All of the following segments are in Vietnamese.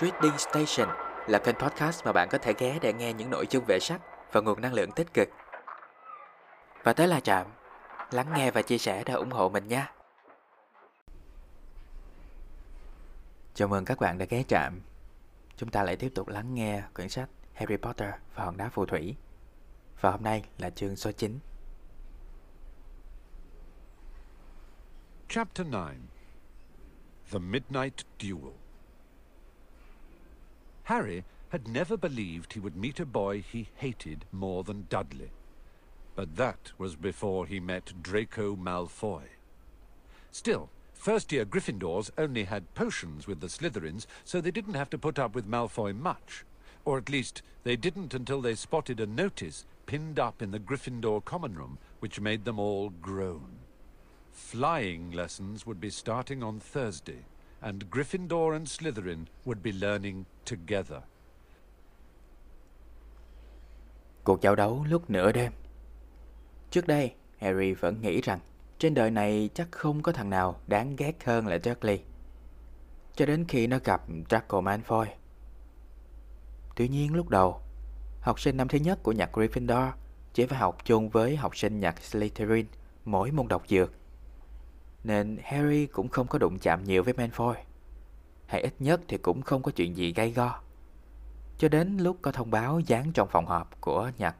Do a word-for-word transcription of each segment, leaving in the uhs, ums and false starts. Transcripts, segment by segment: Trading Station là kênh podcast mà bạn có thể ghé để nghe những nội dung về sách và nguồn năng lượng tích cực. Và tới là trạm, lắng nghe và chia sẻ để ủng hộ mình nhé. Chào mừng các bạn đã ghé trạm. Chúng ta lại tiếp tục lắng nghe quyển sách Harry Potter và Hòn đá phù thủy. Và hôm nay là chương số chín. Chapter nine. The Midnight Duel. Harry had never believed he would meet a boy he hated more than Dudley. But that was before he met Draco Malfoy. Still, first-year Gryffindors only had potions with the Slytherins, so they didn't have to put up with Malfoy much. Or at least, they didn't until they spotted a notice pinned up in the Gryffindor common room, which made them all groan. Flying lessons would be starting on Thursday, and Gryffindor and Slytherin would be learning together. Cuộc giao đấu lúc nửa đêm. Trước đây, Harry vẫn nghĩ rằng trên đời này chắc không có thằng nào đáng ghét hơn là Dudley, cho đến khi nó gặp Draco Malfoy. Tuy nhiên lúc đầu, học sinh năm thứ nhất của nhạc Gryffindor chỉ phải học chung với học sinh nhạc Slytherin mỗi môn độc dược, nên Harry cũng không có đụng chạm nhiều với Malfoy, hay ít nhất thì cũng không có chuyện gì gay go, cho đến lúc có thông báo dán trong phòng họp của nhà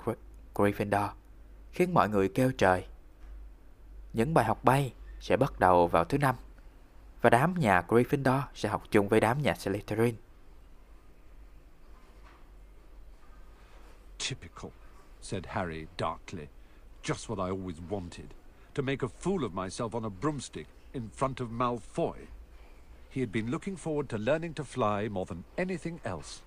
Gryffindor khiến mọi người kêu trời. Những bài học bay sẽ bắt đầu vào thứ năm, và đám nhà Gryffindor sẽ học chung với đám nhà Slytherin. Typical, said Harry darkly. Just what I always wanted. To make a fool of myself on a broomstick in front of Malfoy. He had been looking forward to learning to fly more than anything else.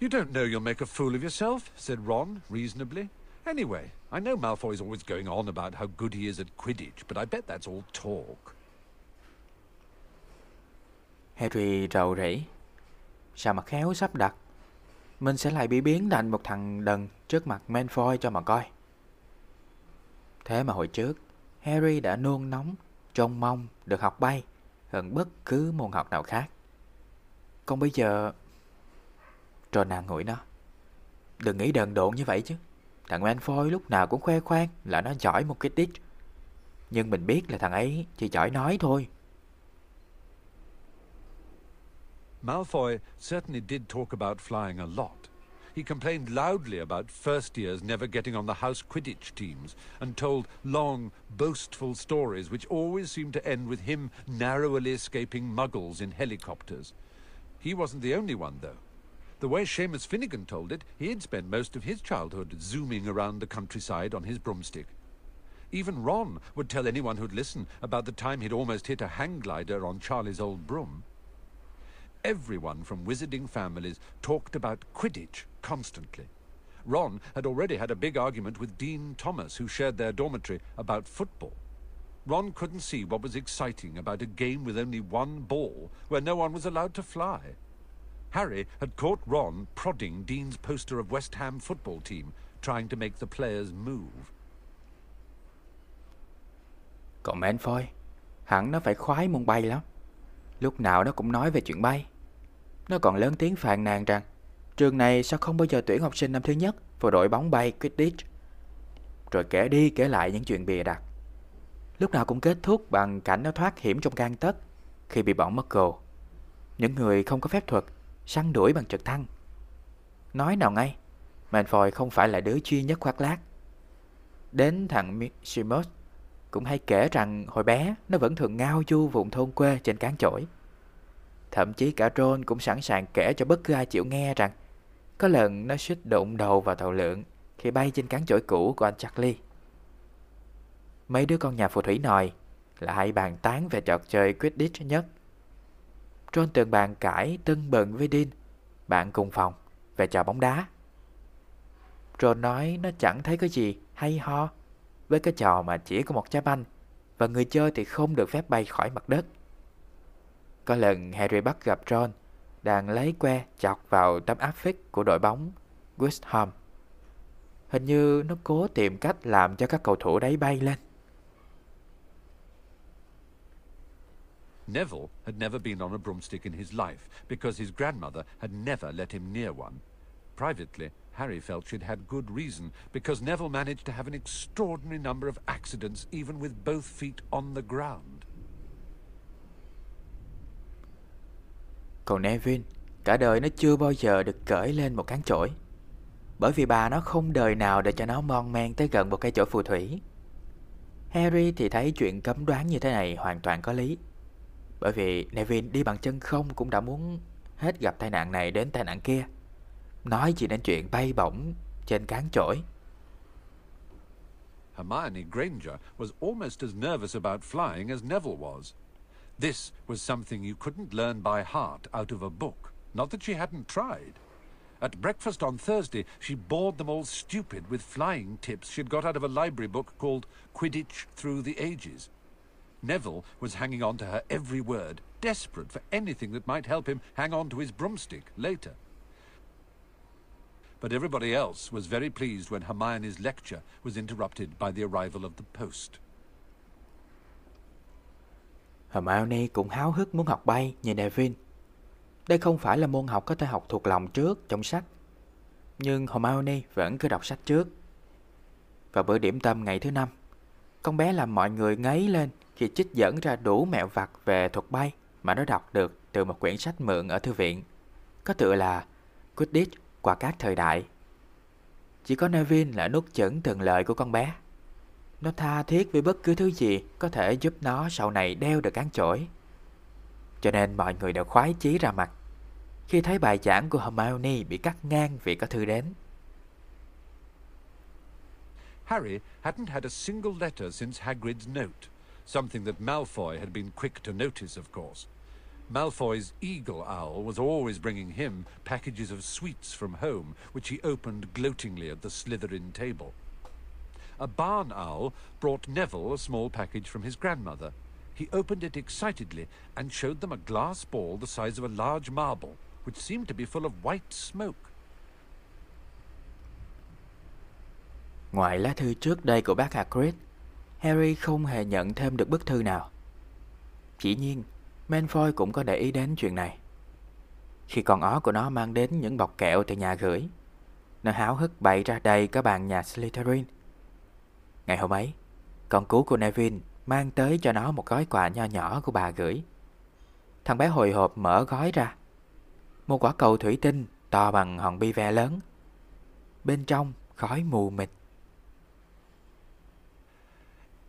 You don't know you'll make a fool of yourself, said Ron, reasonably. Anyway, I know Malfoy's always going on about how good he is at Quidditch, but I bet that's all talk. Harry rầu rĩ. Sao mà khéo sắp đặt, mình sẽ lại bị biến thành một thằng đần trước mặt Malfoy cho mà coi. Thế mà hồi trước, Harry đã nôn nóng, trông mong được học bay hơn bất cứ môn học nào khác. Còn bây giờ... Ron an ủi nó. Đừng nghĩ đần độn như vậy chứ. Thằng Malfoy lúc nào cũng khoe khoang là nó giỏi một cái Quidditch. Nhưng mình biết là thằng ấy chỉ giỏi nói thôi. Malfoy certainly did talk about flying a lot. He complained loudly about first years never getting on the house Quidditch teams and told long, boastful stories which always seemed to end with him narrowly escaping muggles in helicopters. He wasn't the only one, though. The way Seamus Finnegan told it, he had spent most of his childhood zooming around the countryside on his broomstick. Even Ron would tell anyone who'd listen about the time he'd almost hit a hang glider on Charlie's old broom. Everyone from wizarding families talked about Quidditch constantly. Ron had already had a big argument with Dean Thomas, who shared their dormitory, about football. Ron couldn't see what was exciting about a game with only one ball, where no one was allowed to fly. Harry had caught Ron prodding Dean's poster of West Ham football team, trying to make the players move. Còn Malfoy, hẳn nó phải khoái môn bay lắm. Lúc nào nó cũng nói về chuyện bay. Nó còn lớn tiếng phàn nàn rằng trường này sao không bao giờ tuyển học sinh năm thứ nhất vào đội bóng bay Quidditch. Rồi kể đi kể lại những chuyện bịa đặt, lúc nào cũng kết thúc bằng cảnh nó thoát hiểm trong gang tấc khi bị bọn Muggle, những người không có phép thuật, săn đuổi bằng trực thăng. Nói nào ngay, Malfoy không phải là đứa duy nhất khoác lác. Đến thằng Seamus cũng hay kể rằng hồi bé nó vẫn thường ngao du vùng thôn quê trên cán chổi. Thậm chí cả Ron cũng sẵn sàng kể cho bất cứ ai chịu nghe rằng có lần nó suýt đụng đầu vào tàu lượn khi bay trên cán chổi cũ của anh Charlie. Mấy đứa con nhà phù thủy nòi là hay bàn tán về trò chơi Quidditch nhất. Ron từng bàn cãi tưng bừng với Dean, bạn cùng phòng, về trò bóng đá. Ron nói nó chẳng thấy có gì hay ho với cái trò mà chỉ có một trái banh và người chơi thì không được phép bay khỏi mặt đất. Có lần Harry bắt gặp Ron đang lấy que chọc vào tấm áp phích của đội bóng West Ham. Hình như nó cố tìm cách làm cho các cầu thủ đấy bay lên. Neville had never been on a broomstick in his life, because his grandmother had never let him near one. Privately, Harry felt she'd had good reason, because Neville managed to have an extraordinary number of accidents, even with both feet on the ground. Còn Neville, cả đời nó chưa bao giờ được cởi lên một cán chổi, bởi vì bà nó không đời nào để cho nó mon men tới gần một cây chổi phù thủy. Harry thì thấy chuyện cấm đoán như thế này hoàn toàn có lý, bởi vì Neville đi bằng chân không cũng đã muốn hết gặp tai nạn này đến tai nạn kia, nói gì đến chuyện bay bổng trên cán chổi. Hermione Granger was almost as nervous about flying as Neville was. This was something you couldn't learn by heart out of a book, not that she hadn't tried. At breakfast on Thursday, she bored them all stupid with flying tips she'd got out of a library book called Quidditch Through the Ages. Neville was hanging on to her every word, desperate for anything that might help him hang on to his broomstick later. But everybody else was very pleased when Hermione's lecture was interrupted by the arrival of the post. Hermione cũng háo hức muốn học bay như Neville. Đây không phải là môn học có thể học thuộc lòng trước trong sách, nhưng Hermione vẫn cứ đọc sách trước. Vào bữa điểm tâm ngày thứ năm, con bé làm mọi người ngấy lên khi trích dẫn ra đủ mẹo vặt về thuật bay mà nó đọc được từ một quyển sách mượn ở thư viện, có tựa là Quidditch qua các thời đại. Chỉ có Neville là nuốt chửng từng lời của con bé. Nó tha thiết với bất cứ thứ gì có thể giúp nó sau này đeo được cán chổi, cho nên mọi người đều khoái chí ra mặt khi thấy bài giảng của Hermione bị cắt ngang vì có thư đến. Harry hadn't had a single letter since Hagrid's note, something that Malfoy had been quick to notice, of course. Malfoy's eagle owl was always bringing him packages of sweets from home, which he opened gloatingly at the Slytherin table. A barn owl brought Neville a small package from his grandmother. He opened it excitedly and showed them a glass ball the size of a large marble, which seemed to be full of white smoke. Ngoài lá thư trước đây của bác Hagrid, Harry không hề nhận thêm được bức thư nào. Dĩ nhiên, Malfoy cũng có để ý đến chuyện này. Khi con ó của nó mang đến những bọc kẹo từ nhà gửi, nó háo hức bày ra đầy các bàn nhà Slytherin. Ngày hôm ấy, con cú của Neville mang tới cho nó một gói quà nho nhỏ của bà gửi. Thằng bé hồi hộp mở gói ra, một quả cầu thủy tinh to bằng hòn bi ve lớn. Bên trong khói mù mịt.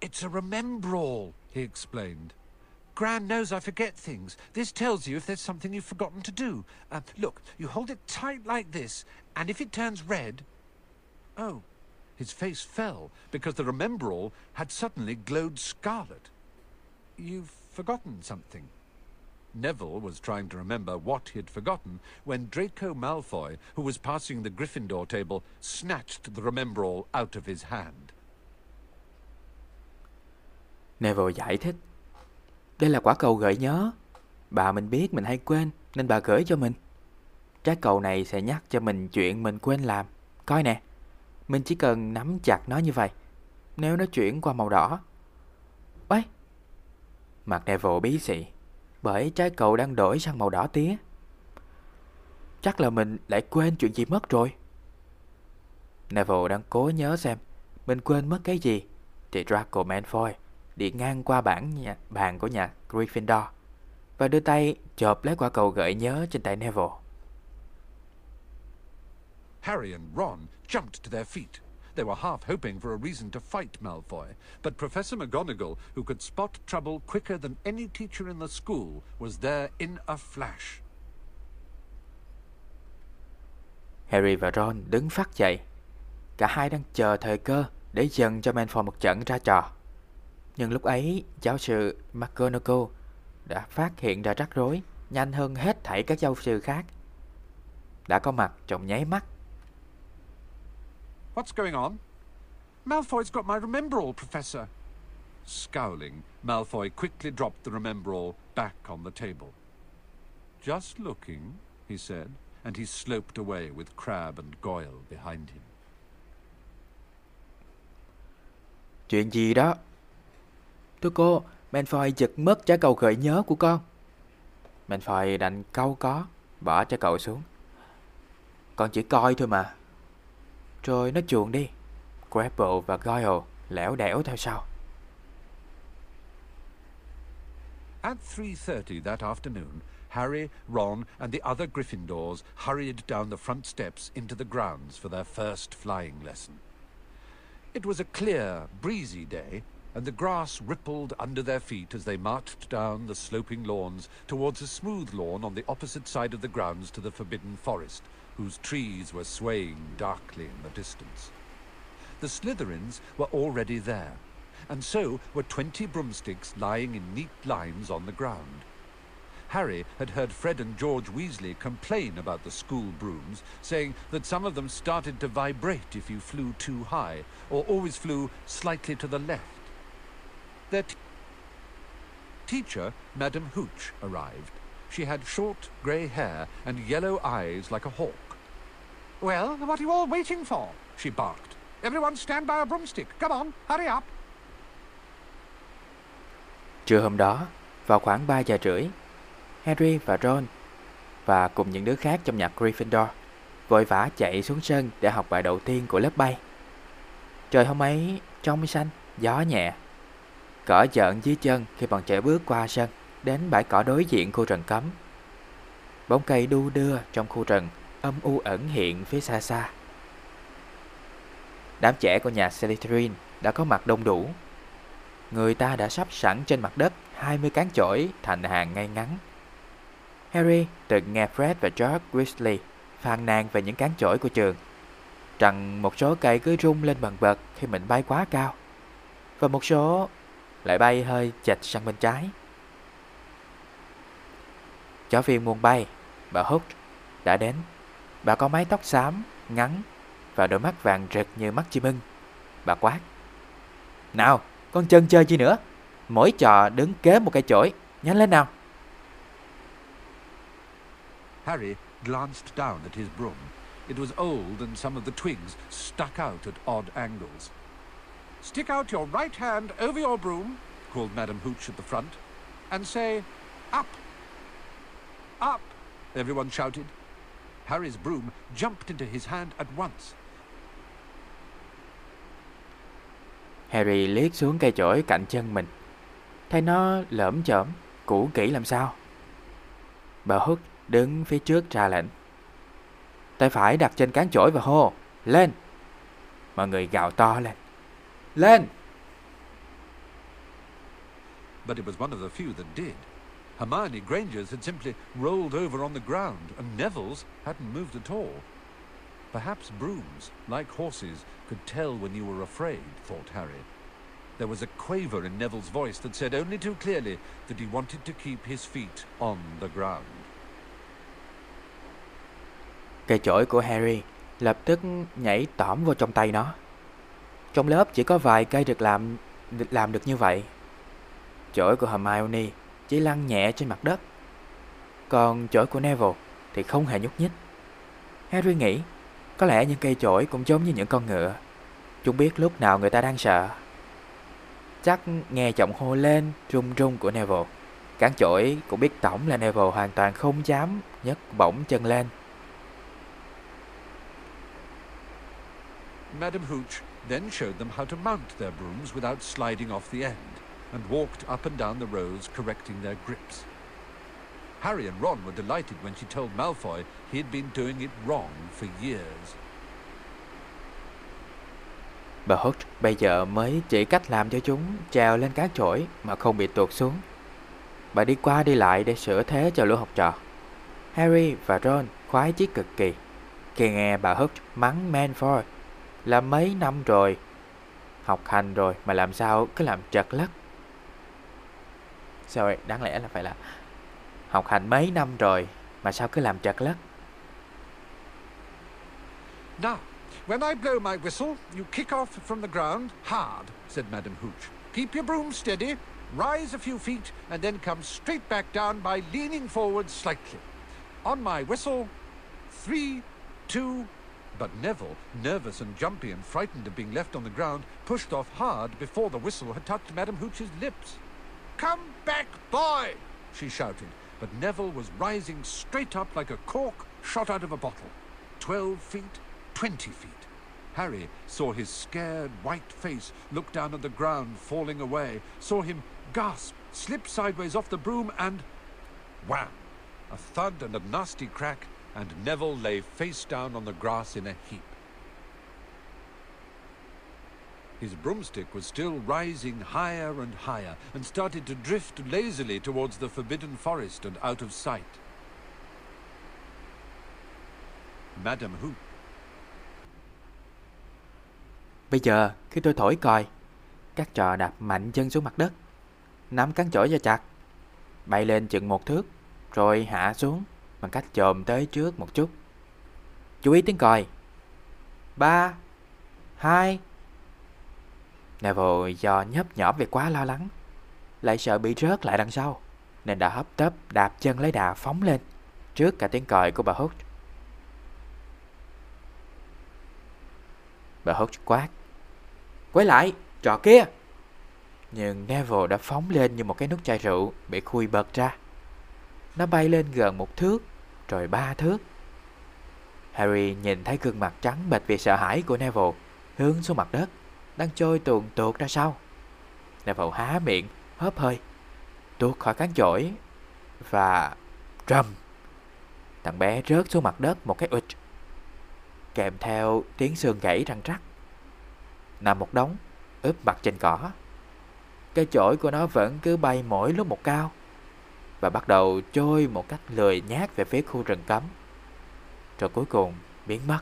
It's a Remembrall, he explained. Gran knows I forget things. This tells you if there's something you've forgotten to do. Uh, look, you hold it tight like this, and if it turns red... Oh... His face fell because the Remembrall had suddenly glowed scarlet. You've forgotten something. Neville was trying to remember what he'd forgotten when Draco Malfoy, who was passing the Gryffindor table, snatched the Remembrall out of his hand. Neville giải thích. Đây là quả cầu gợi nhớ. Bà mình biết mình hay quên nên bà gửi cho mình. Trái cầu này sẽ nhắc cho mình chuyện mình quên làm. Coi nè. Mình chỉ cần nắm chặt nó như vậy. Nếu nó chuyển qua màu đỏ... Ê! Mặt Neville bí xị, bởi trái cầu đang đổi sang màu đỏ tía. Chắc là mình lại quên chuyện gì mất rồi. Neville đang cố nhớ xem mình quên mất cái gì thì Draco Malfoy đi ngang qua bảng nhà, bàn của nhà Gryffindor và đưa tay chộp lấy quả cầu gợi nhớ trên tay Neville. Harry and Ron jumped to their feet. They were half hoping for a reason to fight Malfoy, but Professor McGonagall, who could spot trouble quicker than any teacher in the school, was there in a flash. Harry và Ron đứng phắt dậy. Cả hai đang chờ thời cơ để dần cho Malfoy một trận ra trò. Nhưng lúc ấy, giáo sư McGonagall đã phát hiện ra rắc rối nhanh hơn hết thảy các giáo sư khác. Đã có mặt trong nháy mắt. What's going on? Malfoy's got my Remembrall, Professor. Scowling, Malfoy quickly dropped the Remembrall back on the table. Just looking, he said, and he sloped away with Crabbe and Goyle behind him. Chuyện gì đó? Thưa cô, Malfoy giật mất trái cầu gợi nhớ của con. Malfoy đành cau có, bỏ trái cầu xuống. Con chỉ coi thôi mà. Rồi nó chuồn đi. Quirrell và Goyle lẻo đẻo theo sau. At three thirty that afternoon, Harry, Ron and the other Gryffindors hurried down the front steps into the grounds for their first flying lesson. It was a clear, breezy day, and the grass rippled under their feet as they marched down the sloping lawns towards a smooth lawn on the opposite side of the grounds to the Forbidden Forest, whose trees were swaying darkly in the distance. The Slytherins were already there, and so were twenty broomsticks lying in neat lines on the ground. Harry had heard Fred and George Weasley complain about the school brooms, saying that some of them started to vibrate if you flew too high, or always flew slightly to the left. Their teacher, Madam Hooch, arrived. She had short grey hair and yellow eyes like a hawk. "Well, what are you all waiting for?" she barked. "Everyone stand by a broomstick. Come on, hurry up." Trưa hôm đó, vào khoảng ba giờ rưỡi, Harry và Ron và cùng những đứa khác trong nhà Gryffindor vội vã chạy xuống sân để học bài đầu tiên của lớp bay. Trời hôm ấy trong xanh, gió nhẹ. Cỏ giận dưới chân khi bọn trẻ bước qua sân đến bãi cỏ đối diện khu rừng cấm. Bóng cây đu đưa trong khu rừng âm u ẩn hiện phía xa xa. Đám trẻ của nhà Slytherin đã có mặt đông đủ. Người ta đã sắp sẵn trên mặt đất hai mươi cán chổi thành hàng ngay ngắn. Harry từng nghe Fred và George Weasley phàn nàn về những cán chổi của trường, rằng một số cây cứ rung lên bần bật khi mình bay quá cao, và một số lại bay hơi chệch sang bên trái. Giáo viên muôn bay, bà Hooch, đã đến. Bà có mái tóc xám, ngắn và đôi mắt vàng rực như mắt chim ưng. Bà quát: "Nào, con chân chơi chi nữa? Mỗi trò đứng kế một cây chổi, nhanh lên nào." Harry glanced down at his broom. It was old and some of the twigs stuck out at odd angles. "Stick out your right hand over your broom," called Madam Hooch at the front, "and say, 'Up! Up!'" everyone shouted. Harry's broom jumped into his hand at once. Harry liếc xuống cây chổi cạnh chân mình, thấy nó lởm chởm, cũ kỹ làm sao. Bà Hooch đứng phía trước ra lệnh: "Tay phải đặt trên cán chổi và hô, 'Lên!'" Mọi người gào to lên: "Lên!" But it was one of the few that did. Hermione Granger's had simply rolled over on the ground, and Neville's hadn't moved at all. Perhaps brooms, like horses, could tell when you were afraid, thought Harry. There was a quaver in Neville's voice that said only too clearly that he wanted to keep his feet on the ground. Cây chổi của Harry lập tức nhảy tỏm vô trong tay nó. Trong lớp chỉ có vài cây được làm, được làm được như vậy. Chổi của Hermione chỉ lăn nhẹ trên mặt đất, còn chổi của Neville thì không hề nhúc nhích. Harry nghĩ có lẽ những cây chổi cũng giống như những con ngựa, chúng biết lúc nào người ta đang sợ. Chắc nghe giọng hô lên run run của Neville, cán chổi cũng biết tổng là Neville hoàn toàn không dám nhấc bổng chân lên. Madam Hooch then showed them how to mount their brooms without sliding off the end, and walked up and down the rows correcting their grips. Harry and Ron were delighted when she told Malfoy he had been doing it wrong for years. Bà Hooch bây giờ mới chỉ cách làm cho chúng trèo lên cán chổi mà không bị tuột xuống. Bà đi qua đi lại để sửa thế cho lũ học trò. Harry và Ron khoái chí cực kỳ khi nghe bà Hooch mắng Malfoy là mấy năm rồi, học hành rồi mà làm sao cứ làm trật lất. Sorry, đáng lẽ là phải là học hành mấy năm rồi mà sao cứ làm trật lất. "Now, when I blow my whistle, you kick off from the ground hard," said Madam Hooch. "Keep your broom steady, rise a few feet, and then come straight back down by leaning forward slightly. On my whistle, three, two..." But Neville, nervous and jumpy and frightened of being left on the ground, pushed off hard before the whistle had touched Madam Hooch's lips. Come back, boy! She shouted, but Neville was rising straight up like a cork shot out of a bottle. Twelve feet, twenty feet. Harry saw his scared white face look down at the ground falling away, saw him gasp, slip sideways off the broom, and wham! A thud and a nasty crack, and Neville lay face down on the grass in a heap. His broomstick was still rising higher and higher, and started to drift lazily towards the forbidden forest and out of sight. Madam Hooch. Bây giờ, khi tôi thổi còi, các trò đạp mạnh chân xuống mặt đất, nắm cán chổi cho chặt, bay lên chừng một thước, rồi hạ xuống bằng cách chồm tới trước một chút. Chú ý tiếng còi. Ba, hai... Neville do nhấp nhõm vì quá lo lắng, lại sợ bị rớt lại đằng sau, nên đã hấp tấp đạp chân lấy đà phóng lên, trước cả tiếng còi của bà Hooch. Bà Hooch quát, quay lại, trò kia. Nhưng Neville đã phóng lên như một cái nút chai rượu bị khui bật ra. Nó bay lên gần một thước, rồi ba thước. Harry nhìn thấy gương mặt trắng bệch vì sợ hãi của Neville hướng xuống mặt đất, đang trôi tuồn tuột ra sau. Neville há miệng, hớp hơi, tuột khỏi cán chổi và trầm. Thằng bé rớt xuống mặt đất một cái ụt, kèm theo tiếng xương gãy răng rắc. Nằm một đống, ướp mặt trên cỏ. Cái chổi của nó vẫn cứ bay mỗi lúc một cao và bắt đầu trôi một cách lười nhác về phía khu rừng cấm, rồi cuối cùng biến mất.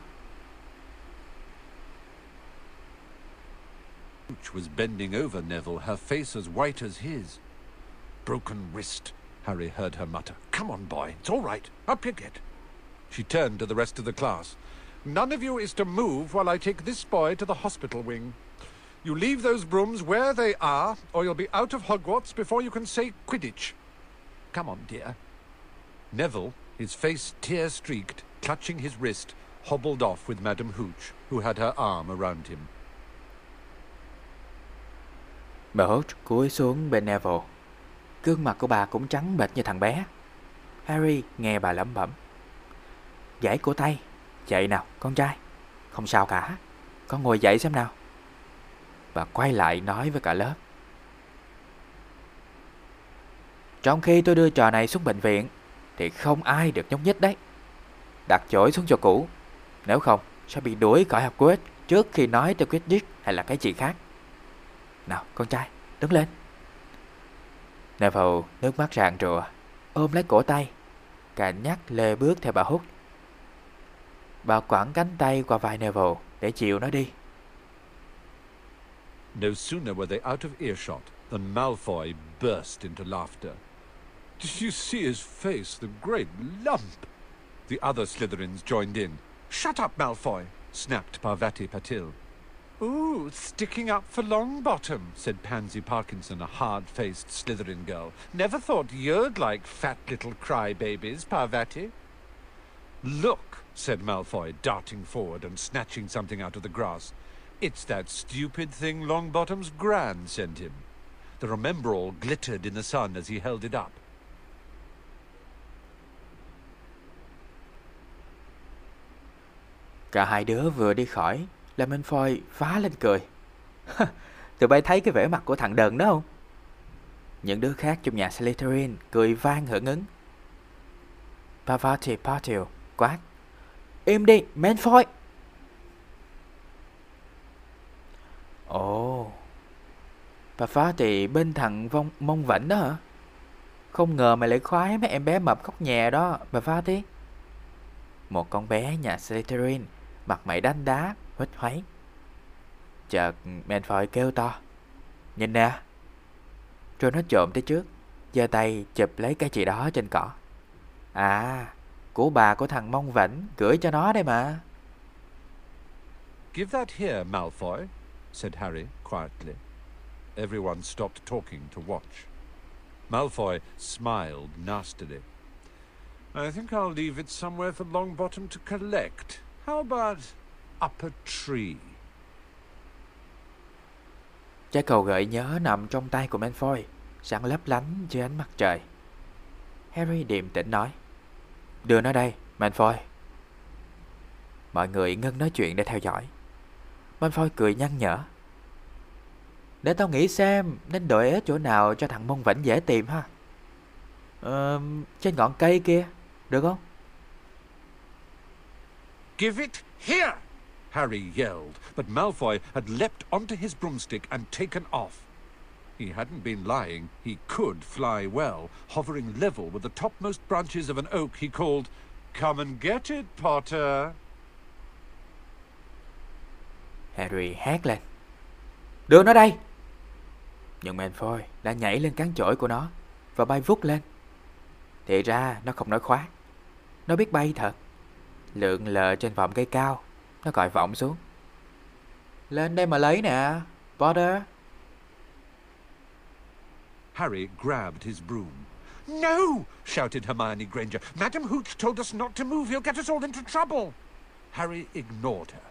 Hooch was bending over Neville, her face as white as his. Broken wrist, Harry heard her mutter. Come on, boy, it's all right. Up you get. She turned to the rest of the class. None of you is to move while I take this boy to the hospital wing. You leave those brooms where they are, or you'll be out of Hogwarts before you can say Quidditch. Come on, dear. Neville, his face tear-streaked, clutching his wrist, hobbled off with Madam Hooch, who had her arm around him. Bà Hooch cúi xuống bên Neville. Gương mặt của bà cũng trắng bệch như thằng bé. Harry nghe bà lẩm bẩm. Gãy cổ tay. Dậy nào, con trai. Không sao cả. Con ngồi dậy xem nào. Bà quay lại nói với cả lớp. Trong khi tôi đưa trò này xuống bệnh viện, thì không ai được nhúc nhích đấy. Đặt chổi xuống chỗ cũ. Nếu không, sẽ bị đuổi khỏi học Quidditch trước khi nói tới Quidditch hay là cái gì khác. Nào con trai, đứng lên. Neville nước mắt ràn rụa, ôm lấy cổ tay, cả nhắc lê bước theo bà Hooch. Bà quẳng cánh tay qua vai Neville để chịu nó đi. No sooner were they out of earshot than Malfoy burst into laughter. Did you see his face, the great lump? The other Slytherins joined in. Shut up, Malfoy, snapped Parvati Patil. Ooh, sticking up for Longbottom, said Pansy Parkinson, a hard-faced Slytherin girl. Never thought you'd like fat little crybabies, Parvati. Look, said Malfoy, darting forward and snatching something out of the grass. It's that stupid thing Longbottom's gran sent him. The Remembrall glittered in the sun as he held it up. Cả hai đứa vừa đi khỏi là Malfoy phá lên cười. cười Tụi bay thấy cái vẻ mặt của thằng đần đó không? Những đứa khác trong nhà Slytherin cười vang hưởng ứng. Parvati Patil quát, im đi Malfoy. Ồ oh, Parvati bên thằng vong, mông vảnh đó hả? Không ngờ mày lại khoái mấy em bé mập khóc nhè đó, Parvati. Một con bé nhà Slytherin mặt mày đanh đá huýt hoáy. Chợt Malfoy kêu to, nhìn nè. Rồi nó trộm tới trước, giơ tay chụp lấy cái gì đó trên cỏ. À, của bà của thằng mông vảnh gửi cho nó đây mà. Give that here, Malfoy, said Harry quietly. Everyone stopped talking to watch. Malfoy smiled nastily. I think I'll leave it somewhere for Longbottom to collect. How about up a tree? Trái cầu gợi nhớ nằm trong tay của Malfoy, sáng lấp lánh dưới ánh mặt trời. Harry điềm tĩnh nói: "Đưa nó đây, Malfoy." Mọi người ngưng nói chuyện để theo dõi. Malfoy cười nhăn nhở: "Để tao nghĩ xem nên đổi ở chỗ nào cho thằng Mông Vĩnh dễ tìm ha. Ờ, trên ngọn cây kia, được không?" "Give it here!" Harry yelled, but Malfoy had leapt onto his broomstick and taken off. He hadn't been lying. He could fly well, hovering level with the topmost branches of an oak. He called, "Come and get it, Potter." Harry hét lên: "Đưa nó đây!" Nhưng Malfoy đã nhảy lên cán chổi của nó và bay vút lên. Thì ra nó không nói khoác, nó biết bay thật. Lượn lờ trên vọng cây cao, nó gọi vọng xuống: "Lên đây mà lấy nè, Potter." Harry grabbed his broom. "No!" shouted Hermione Granger. "Madam Hooch told us not to move. He'll get us all into trouble." Harry ignored her.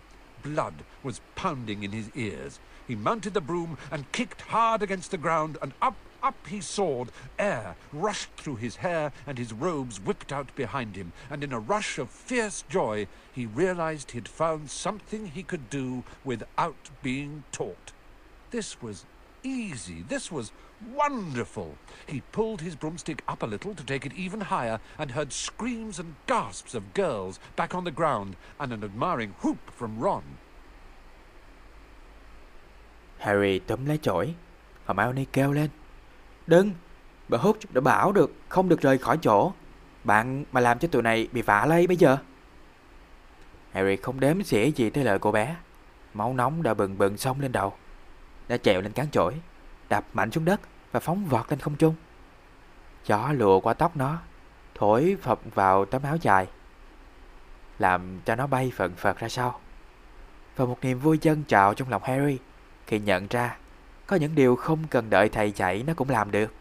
Blood was pounding in his ears. He mounted the broom and kicked hard against the ground, and up, up he soared. Air rushed through his hair, and his robes whipped out behind him, and in a rush of fierce joy, he realized he'd found something he could do without being taught. This was easy. This was wonderful. He pulled his broomstick up a little to take it even higher and heard screams and gasps of girls back on the ground and an admiring whoop from Ron. Harry túm lấy chổi. Hermione kêu lên: "Đừng, bà Hút đã bảo được không được rời khỏi chỗ. Bạn mà làm cho tụi này bị vạ lây bây giờ." Harry không đếm xỉa gì tới lời cô bé. Máu nóng đã bừng bừng xông lên đầu. Đã trèo lên cán chổi, đạp mạnh xuống đất và phóng vọt lên không trung. Gió lùa qua tóc nó, thổi phập vào tấm áo dài, làm cho nó bay phận phật ra sau. Và một niềm vui dâng trào trong lòng Harry khi nhận ra có những điều không cần đợi thầy dạy nó cũng làm được.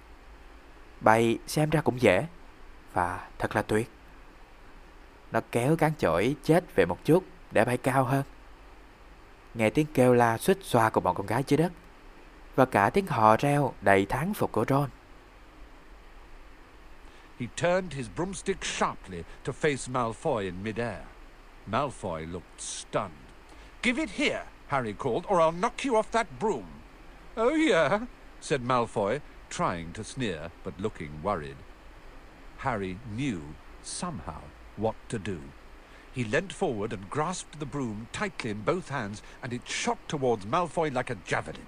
Bay xem ra cũng dễ và thật là tuyệt. Nó kéo cán chổi chết về một chút để bay cao hơn. Nghe tiếng kêu la suýt xoa của bọn con gái dưới đất và cả tiếng hò reo đầy thán phục của Ron. He turned his broomstick sharply to face Malfoy in midair. Malfoy looked stunned. "Give it here," Harry called, "or I'll knock you off that broom." "Oh yeah," said Malfoy, trying to sneer but looking worried. Harry knew somehow what to do. He leant forward and grasped the broom tightly in both hands, and it shot towards Malfoy like a javelin.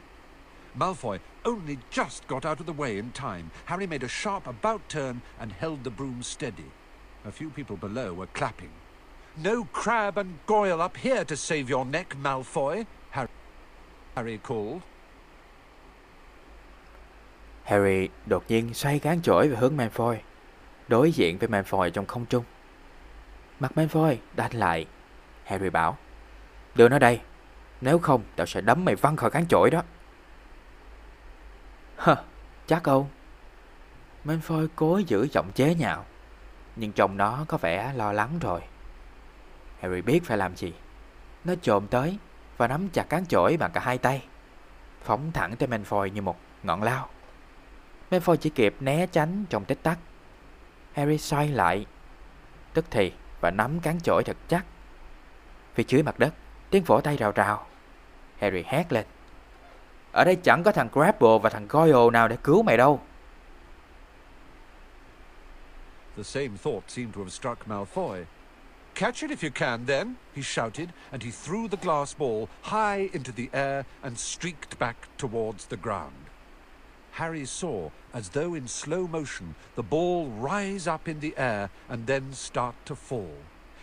Malfoy only just got out of the way in time. Harry made a sharp about turn and held the broom steady. A few people below were clapping. "No crab and goyle up here to save your neck, Malfoy," Harry, Harry called. Harry đột nhiên xoay cán chổi về hướng Malfoy, đối diện với Malfoy trong không trung. Mặt Malfoy đanh lại. Harry bảo: "Đưa nó đây, nếu không tao sẽ đấm mày văng khỏi cán chổi đó." "Hơ, chắc không?" Malfoy cố giữ giọng chế nhạo, nhưng trông nó có vẻ lo lắng rồi. Harry biết phải làm gì. Nó chồm tới và nắm chặt cán chổi bằng cả hai tay, phóng thẳng tới Malfoy như một ngọn lao. Malfoy chỉ kịp né tránh trong tích tắc. Harry xoay lại tức thì và nắm cán chổi thật chắc. Phía dưới mặt đất, tiếng vỗ tay rào rào. Harry hét lên: "Ở đây chẳng có thằng Crabble và thằng Goyle nào để cứu mày đâu." The same thought seemed to have struck Malfoy. "Catch it if you can then," he shouted, and he threw the glass ball high into the air and streaked back towards the ground. Harry saw, as though in slow motion, the ball rise up in the air and then start to fall.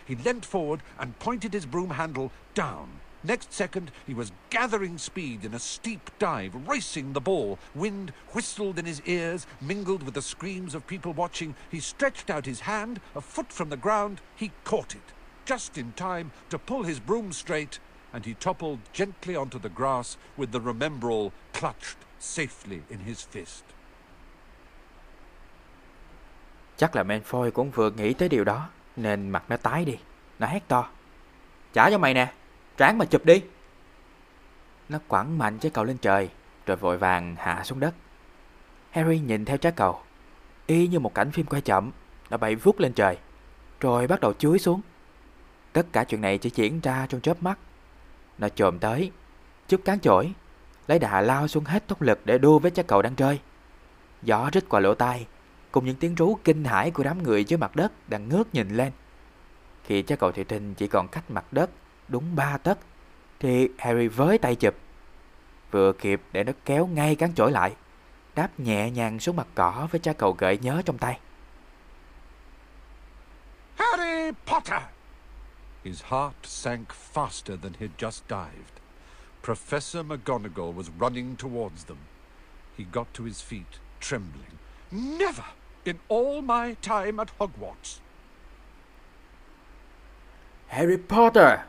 He leant forward and pointed his broom handle down. Next second, he was gathering speed in a steep dive, racing the ball. Wind whistled in his ears, mingled with the screams of people watching. He stretched out his hand, a foot from the ground. He caught it, just in time to pull his broom straight, and he toppled gently onto the grass with the Remembrall clutched safely in his fist. Chắc là Malfoy cũng vừa nghĩ tới điều đó nên mặt nó tái đi. Nó hét to: "Trả cho mày nè, tráng mà chụp đi." Nó quẳng mạnh trái cầu lên trời rồi vội vàng hạ xuống đất. Harry nhìn theo trái cầu, y như một cảnh phim quay chậm, nó bay vút lên trời, rồi bắt đầu chúi xuống. Tất cả chuyện này chỉ diễn ra trong chớp mắt. Nó chồm tới, chút cán chổi, lấy đà lao xuống hết tốc lực để đua với trái cầu đang rơi. Gió rít qua lỗ tai, cùng những tiếng rú kinh hãi của đám người dưới mặt đất đang ngước nhìn lên. Khi trái cầu thủy tinh chỉ còn cách mặt đất đúng ba tấc, thì Harry với tay chụp, vừa kịp để nó kéo ngay cán chổi lại, đáp nhẹ nhàng xuống mặt cỏ với trái cầu gợi nhớ trong tay. Harry Potter! His heart sank faster than he'd just dived. Professor McGonagall was running towards them. He got to his feet, trembling. Never in all my time at Hogwarts. Harry Potter!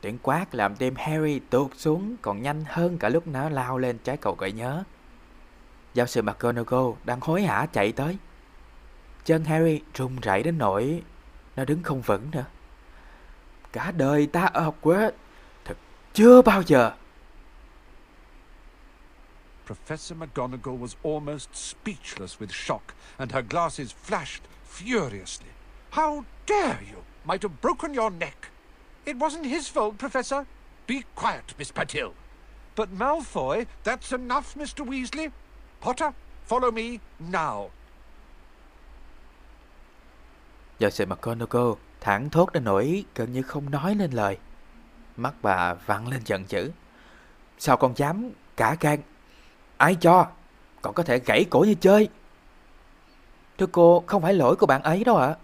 Tiếng quát làm tim Harry tụt xuống còn nhanh hơn cả lúc nó lao lên trái cầu gợi nhớ. Giáo sư McGonagall đang hối hả chạy tới. Chân Harry run rẩy đến nỗi nó đứng không vững nữa. Cả đời ta ở Hogwarts, thật chưa bao giờ. Professor McGonagall was almost speechless with shock, and her glasses flashed furiously. How dare you? Might have broken your neck. It wasn't his fault, Professor. Be quiet, Miss Patil. But Malfoy, that's enough, Mister Weasley. Potter, follow me now. Giáo sư McGonagall thảng thốt đến nỗi gần như không nói nên lời. Mắt bà vặn lên giận dữ. Sao con dám cả gan? Ai cho? Còn có thể gãy cổ như chơi. Thưa cô, không phải lỗi của bạn ấy đâu ạ. À?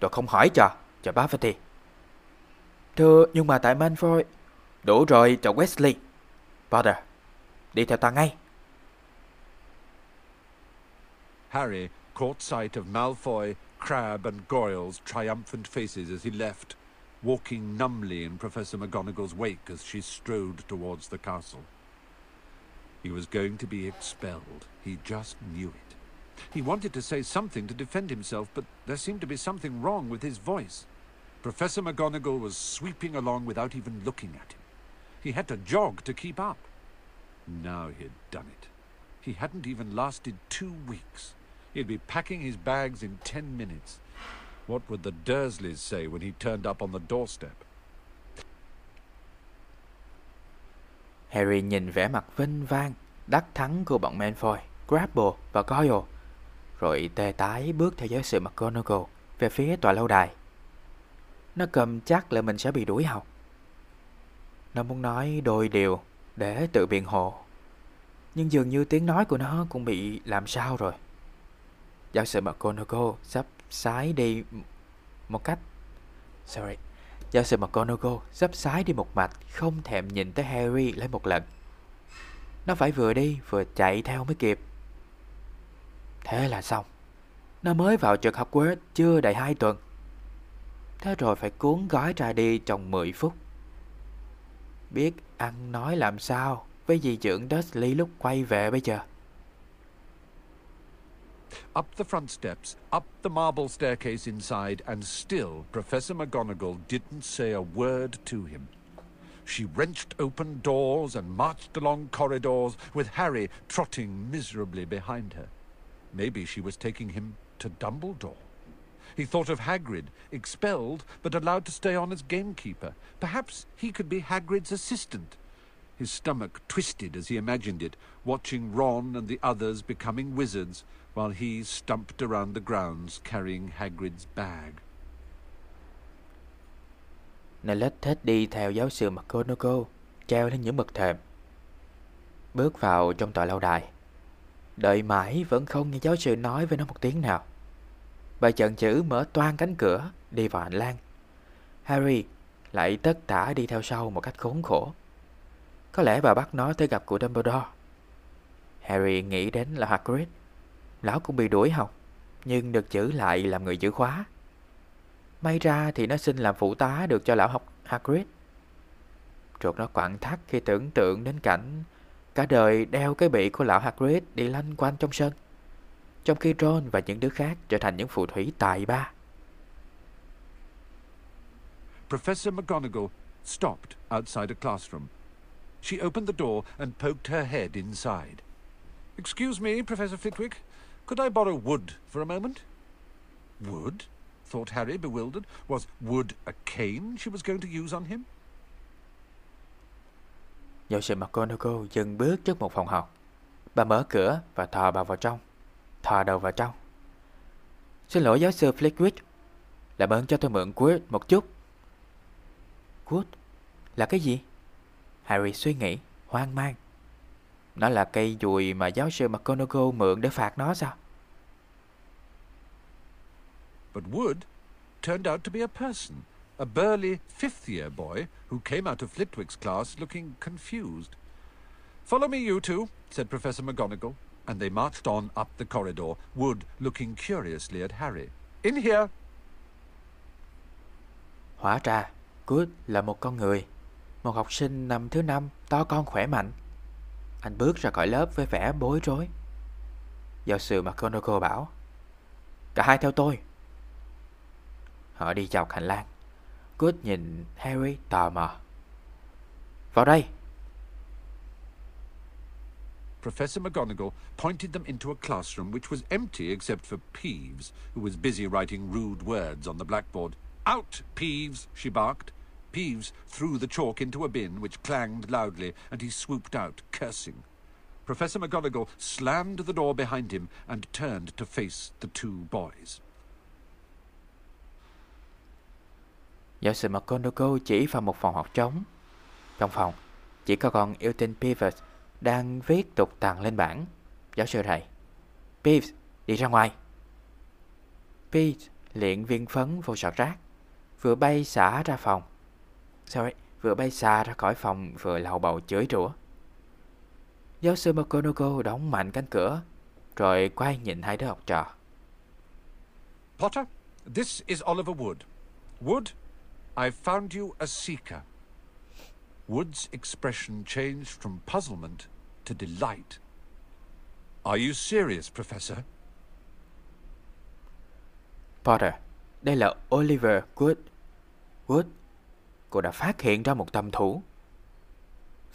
Tôi không hỏi cho, cho Parvati. Thưa, nhưng mà tại Malfoy. Đủ rồi, cho Weasley. Potter, đi theo ta ngay. Harry caught sight of Malfoy, Crabbe and Goyle's triumphant faces as he left, walking numbly in Professor McGonagall's wake as she strode towards the castle. He was going to be expelled. He just knew it. He wanted to say something to defend himself, but there seemed to be something wrong with his voice. Professor McGonagall was sweeping along without even looking at him. He had to jog to keep up. Now he had done it. He hadn't even lasted two weeks. He'd be packing his bags in ten minutes. What would the Dursleys say when he turned up on the doorstep? Harry nhìn vẻ mặt vinh vang, đắc thắng của bọn Malfoy, Grapple và Goyle, rồi tê tái bước theo giáo sư McGonagall về phía tòa lâu đài. Nó cầm chắc là mình sẽ bị đuổi học. Nó muốn nói đôi điều để tự biện hộ, nhưng dường như tiếng nói của nó cũng bị làm sao rồi. Giáo sư McGonagall sắp sái đi một cách Sorry Giáo sư McGonagall sắp sái đi một mạch, không thèm nhìn tới Harry lấy một lần. Nó phải vừa đi vừa chạy theo mới kịp. Thế là xong. Nó mới vào trường Hogwarts chưa đầy hai tuần, thế rồi phải cuốn gói ra đi trong mười phút. Biết ăn nói làm sao với dì trưởng Dudley lúc quay về bây giờ. Up the front steps, up the marble staircase inside, and still Professor McGonagall didn't say a word to him. She wrenched open doors and marched along corridors with Harry trotting miserably behind her. Maybe she was taking him to Dumbledore. He thought of Hagrid, expelled but allowed to stay on as gamekeeper. Perhaps he could be Hagrid's assistant. His stomach twisted as he imagined it, watching Ron and the others becoming wizards, while he stumped around the grounds carrying Hagrid's bag. Nó lết thết đi theo giáo sư McGonagall, treo lên những bậc thềm, bước vào trong tòa lâu đài. Đợi mãi vẫn không nghe giáo sư nói với nó một tiếng nào. Bà chần chừ mở toang cánh cửa, đi vào hành lang. Harry lại tất tả đi theo sau một cách khốn khổ. Có lẽ bà bắt nó tới gặp cụ Dumbledore. Harry nghĩ đến là Hagrid. Lão cũng bị đuổi học, nhưng được giữ lại làm người giữ khóa. May ra thì nó xin làm phụ tá được cho lão học Hagrid. Ruột nó quặn thắt khi tưởng tượng đến cảnh cả đời đeo cái bị của lão Hagrid đi lanh quanh trong sân, trong khi Ron và những đứa khác trở thành những phù thủy tài ba. Professor McGonagall stopped outside a classroom. She opened the door and poked her head inside. Excuse me, Professor Flitwick. Could I borrow wood for a moment? Wood? Thought Harry, bewildered. Was wood a cane she was going to use on him? Giáo sư McGonagall dừng bước trước một phòng học. Bà mở cửa và thò bà vào trong. Thò đầu vào trong. Xin lỗi giáo sư Flitwick. Làm ơn cho tôi mượn Wood một chút. Wood? Là cái gì? Harry suy nghĩ, hoang mang. Nó là cây dùi mà giáo sư McGonagall mượn để phạt nó sao? But Wood turned out to be a person, a burly fifth-year boy who came out of Flitwick's class looking confused. Follow me, you two, said Professor McGonagall, and they marched on up the corridor, Wood looking curiously at Harry. In here! Hóa ra, Wood là một con người, một học sinh năm thứ năm, to con khỏe mạnh. Anh bước ra khỏi lớp với vẻ bối rối. Giáo sư McGonagall bảo, cả hai theo tôi. Họ đi dọc hành lang. Good nhìn Harry tò mò. Vào đây. Professor McGonagall pointed them into a classroom which was empty except for Peeves, who was busy writing rude words on the blackboard. Out, Peeves, she barked. Peeves threw the chalk into a bin which clanged loudly, and he swooped out, cursing. Professor McGonagall slammed the door behind him and turned to face the two boys. Giáo sư McGonagall chỉ vào một phòng học trống. Trong phòng, chỉ có con yêu tinh Peeves đang viết tục tằng lên bảng. Giáo sư thầy, Peeves, đi ra ngoài. Peeves liền viên phấn vô sọt rác, vừa bay xả ra phòng. Sorry, vừa bay xa ra khỏi phòng vừa lầu bầu chửi rủa. Giáo sư McGonagall đóng mạnh cánh cửa, rồi quay nhìn hai đứa học trò. Potter, this is Oliver Wood. Wood, I've found you a seeker. Wood's expression changed from puzzlement to delight. Are you serious, Professor? Potter, đây là Oliver Wood. Wood, cô đã phát hiện ra một tầm thủ.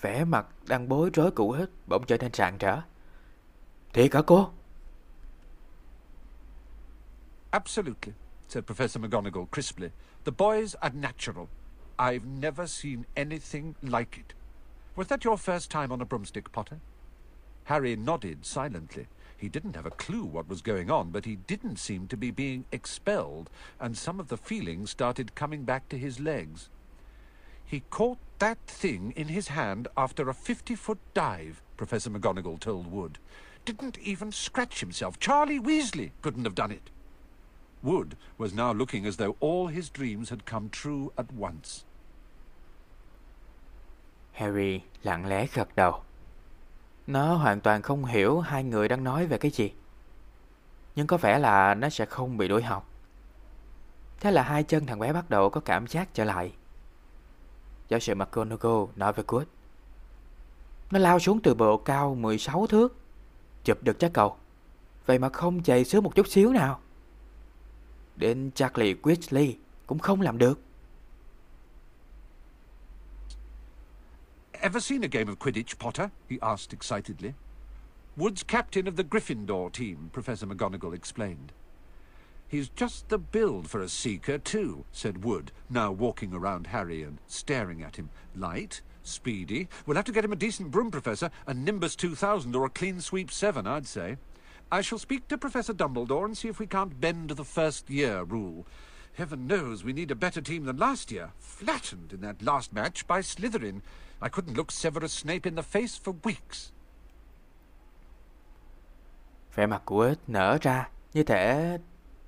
Vẻ mặt đang bối rối cũ hết bỗng trở nên rạng rỡ. Thì cả cô. Absolutely, said Professor McGonagall crisply. The boys are natural. I've never seen anything like it. Was that your first time on a broomstick, Potter? Harry nodded silently. He didn't have a clue what was going on, but he didn't seem to be being expelled, and some of the feelings started coming back to his legs. He caught that thing in his hand after a fifty-foot dive, Professor McGonagall told Wood. Didn't even scratch himself. Charlie Weasley couldn't have done it. Wood was now looking as though all his dreams had come true at once. Harry lặng lẽ gật đầu. Nó hoàn toàn không hiểu hai người đang nói về cái gì. Nhưng có vẻ là nó sẽ không bị đuổi học. Thế là hai chân thằng bé bắt đầu có cảm giác trở lại. Giáo sư McGonagall nói với Wood, nó lao xuống từ bờ cao mười sáu thước, chụp được trái cầu, vậy mà không chày xước một chút xíu nào. Đến Charlie Weasley cũng không làm được. Ever seen a game of Quidditch, Potter? He asked excitedly. Wood's captain of the Gryffindor team, Professor McGonagall explained. He's just the build for a seeker, too, said Wood, now walking around Harry and staring at him. Light, speedy. We'll have to get him a decent broom, Professor, a Nimbus two thousand or a clean sweep seven, I'd say. I shall speak to Professor Dumbledore and see if we can't bend the first-year rule. Heaven knows we need a better team than last year, flattened in that last match by Slytherin. I couldn't look Severus Snape in the face for weeks. Vẻ mặt của Wood nở ra như thể...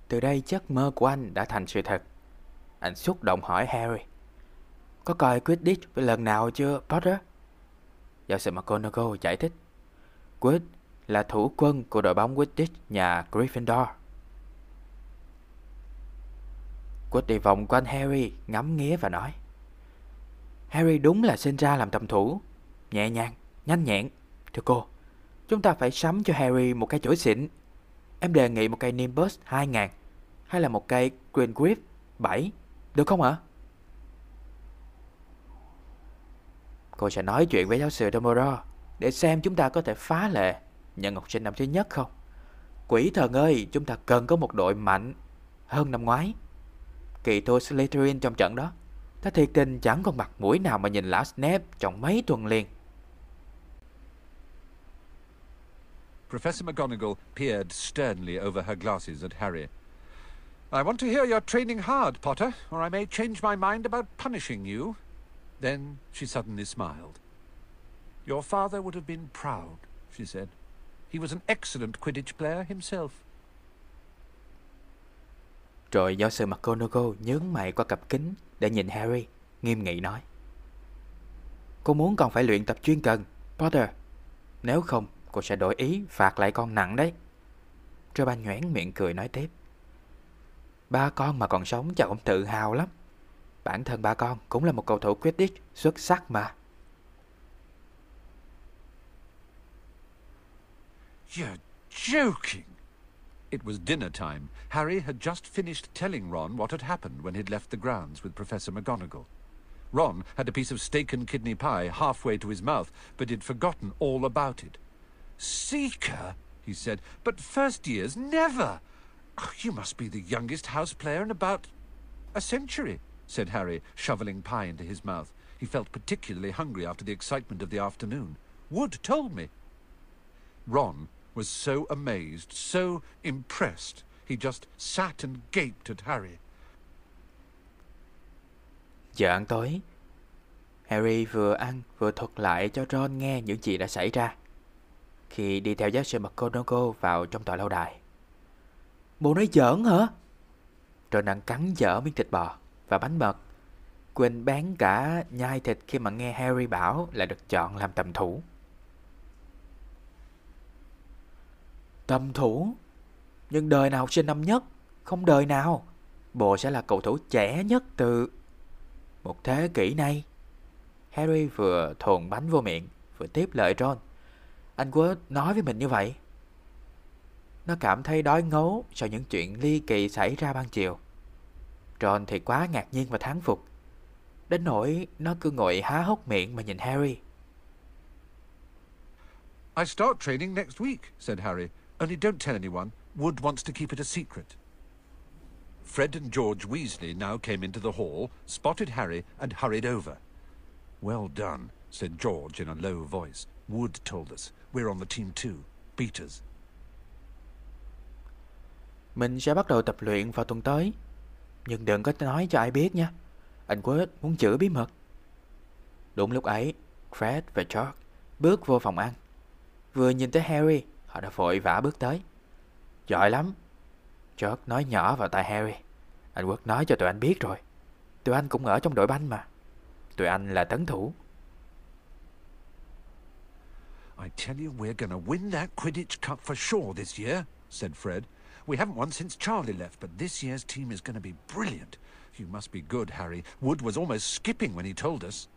Từ đây giấc mơ của anh đã thành sự thật. Anh xúc động hỏi Harry, có coi Quidditch lần nào chưa, Potter? Giáo sư McGonagall giải thích, Wood là thủ quân của đội bóng Quidditch nhà Gryffindor. Wood đi vòng quanh Harry, ngắm nghía và nói, Harry đúng là sinh ra làm tầm thủ, nhẹ nhàng, nhanh nhẹn. Thưa cô, chúng ta phải sắm cho Harry một cái chổi xịn. Em đề nghị một cây Nimbus hai nghìn hay là một cây Gringotts bảy, được không ạ? Cô sẽ nói chuyện với giáo sư Dumbledore để xem chúng ta có thể phá lệ nhận học sinh năm thứ nhất không? Quỷ thần ơi, chúng ta cần có một đội mạnh hơn năm ngoái. Kỳ thua Slytherin trong trận đó, ta thiệt tình chẳng còn mặt mũi nào mà nhìn lão Snape trong mấy tuần liền. Professor McGonagall peered sternly over her glasses at Harry. I want to hear you're training hard, Potter, or I may change my mind about punishing you. Then she suddenly smiled. Your father would have been proud, she said. He was an excellent Quidditch player himself. Rồi giáo sư McGonagall nhướng mày qua cặp kính để nhìn Harry, nghiêm nghị nói. Cô muốn còn phải luyện tập chuyên cần, Potter. Nếu không, cô sẽ đổi ý phạt lại con nặng đấy. Rồi bà nhoẻn miệng cười nói tiếp. Ba con mà còn sống chắc cũng tự hào lắm. Bản thân ba con cũng là một cầu thủ Quidditch xuất sắc mà. You're joking. It was dinner time. Harry had just finished telling Ron what had happened when he'd left the grounds with Professor McGonagall. Ron had a piece of steak and kidney pie halfway to his mouth, but he'd forgotten all about it. Seeker, he said, but first years never. Oh, you must be the youngest house player in about a century, said Harry, shoveling pie into his mouth. He felt particularly hungry after the excitement of the afternoon. Wood told me. Ron was so amazed, so impressed, he just sat and gaped at Harry. Giờ ăn tối, Harry vừa ăn vừa thuật lại cho Ron nghe những gì đã xảy ra khi đi theo giáo sư McGonagall vào trong tòa lâu đài. Bộ nói giỡn hả? Ron đang cắn dở miếng thịt bò và bánh mật, quên bán cả nhai thịt khi mà nghe Harry bảo là được chọn làm tầm thủ. Tầm thủ? Nhưng đời nào học sinh năm nhất? Không đời nào. Bộ sẽ là cầu thủ trẻ nhất từ một thế kỷ nay. Harry vừa thồn bánh vô miệng, vừa tiếp lời Ron. Anh Wood nói với mình như vậy. Nó cảm thấy đói ngấu sau những chuyện ly kỳ xảy ra ban chiều. Ron thì quá ngạc nhiên và thán phục, đến nỗi nó cứ ngồi há hốc miệng mà nhìn Harry. I start training next week, said Harry. Only don't tell anyone. Wood wants to keep it a secret. Fred and George Weasley now came into the hall, spotted Harry, and hurried over. Well done, said George in a low voice. Wood told us. We're on the team too. Beat us. Mình sẽ bắt đầu tập luyện vào tuần tới. Nhưng đừng có nói cho ai biết nha. Anh Wood muốn giữ bí mật. Đúng lúc ấy, Fred và George bước vô phòng ăn. Vừa nhìn thấy Harry, họ đã vội vã bước tới. Giỏi lắm, George nói nhỏ vào tai Harry. Anh Wood nói cho tụi anh biết rồi. Tụi anh cũng ở trong đội banh mà. Tụi anh là tấn thủ. I tell you we're gonna win that Quidditch Cup for sure this year, said Fred. We haven't won since Charlie left, but this year's team is gonna be brilliant. You must be good, Harry. Wood was almost skipping when he told us.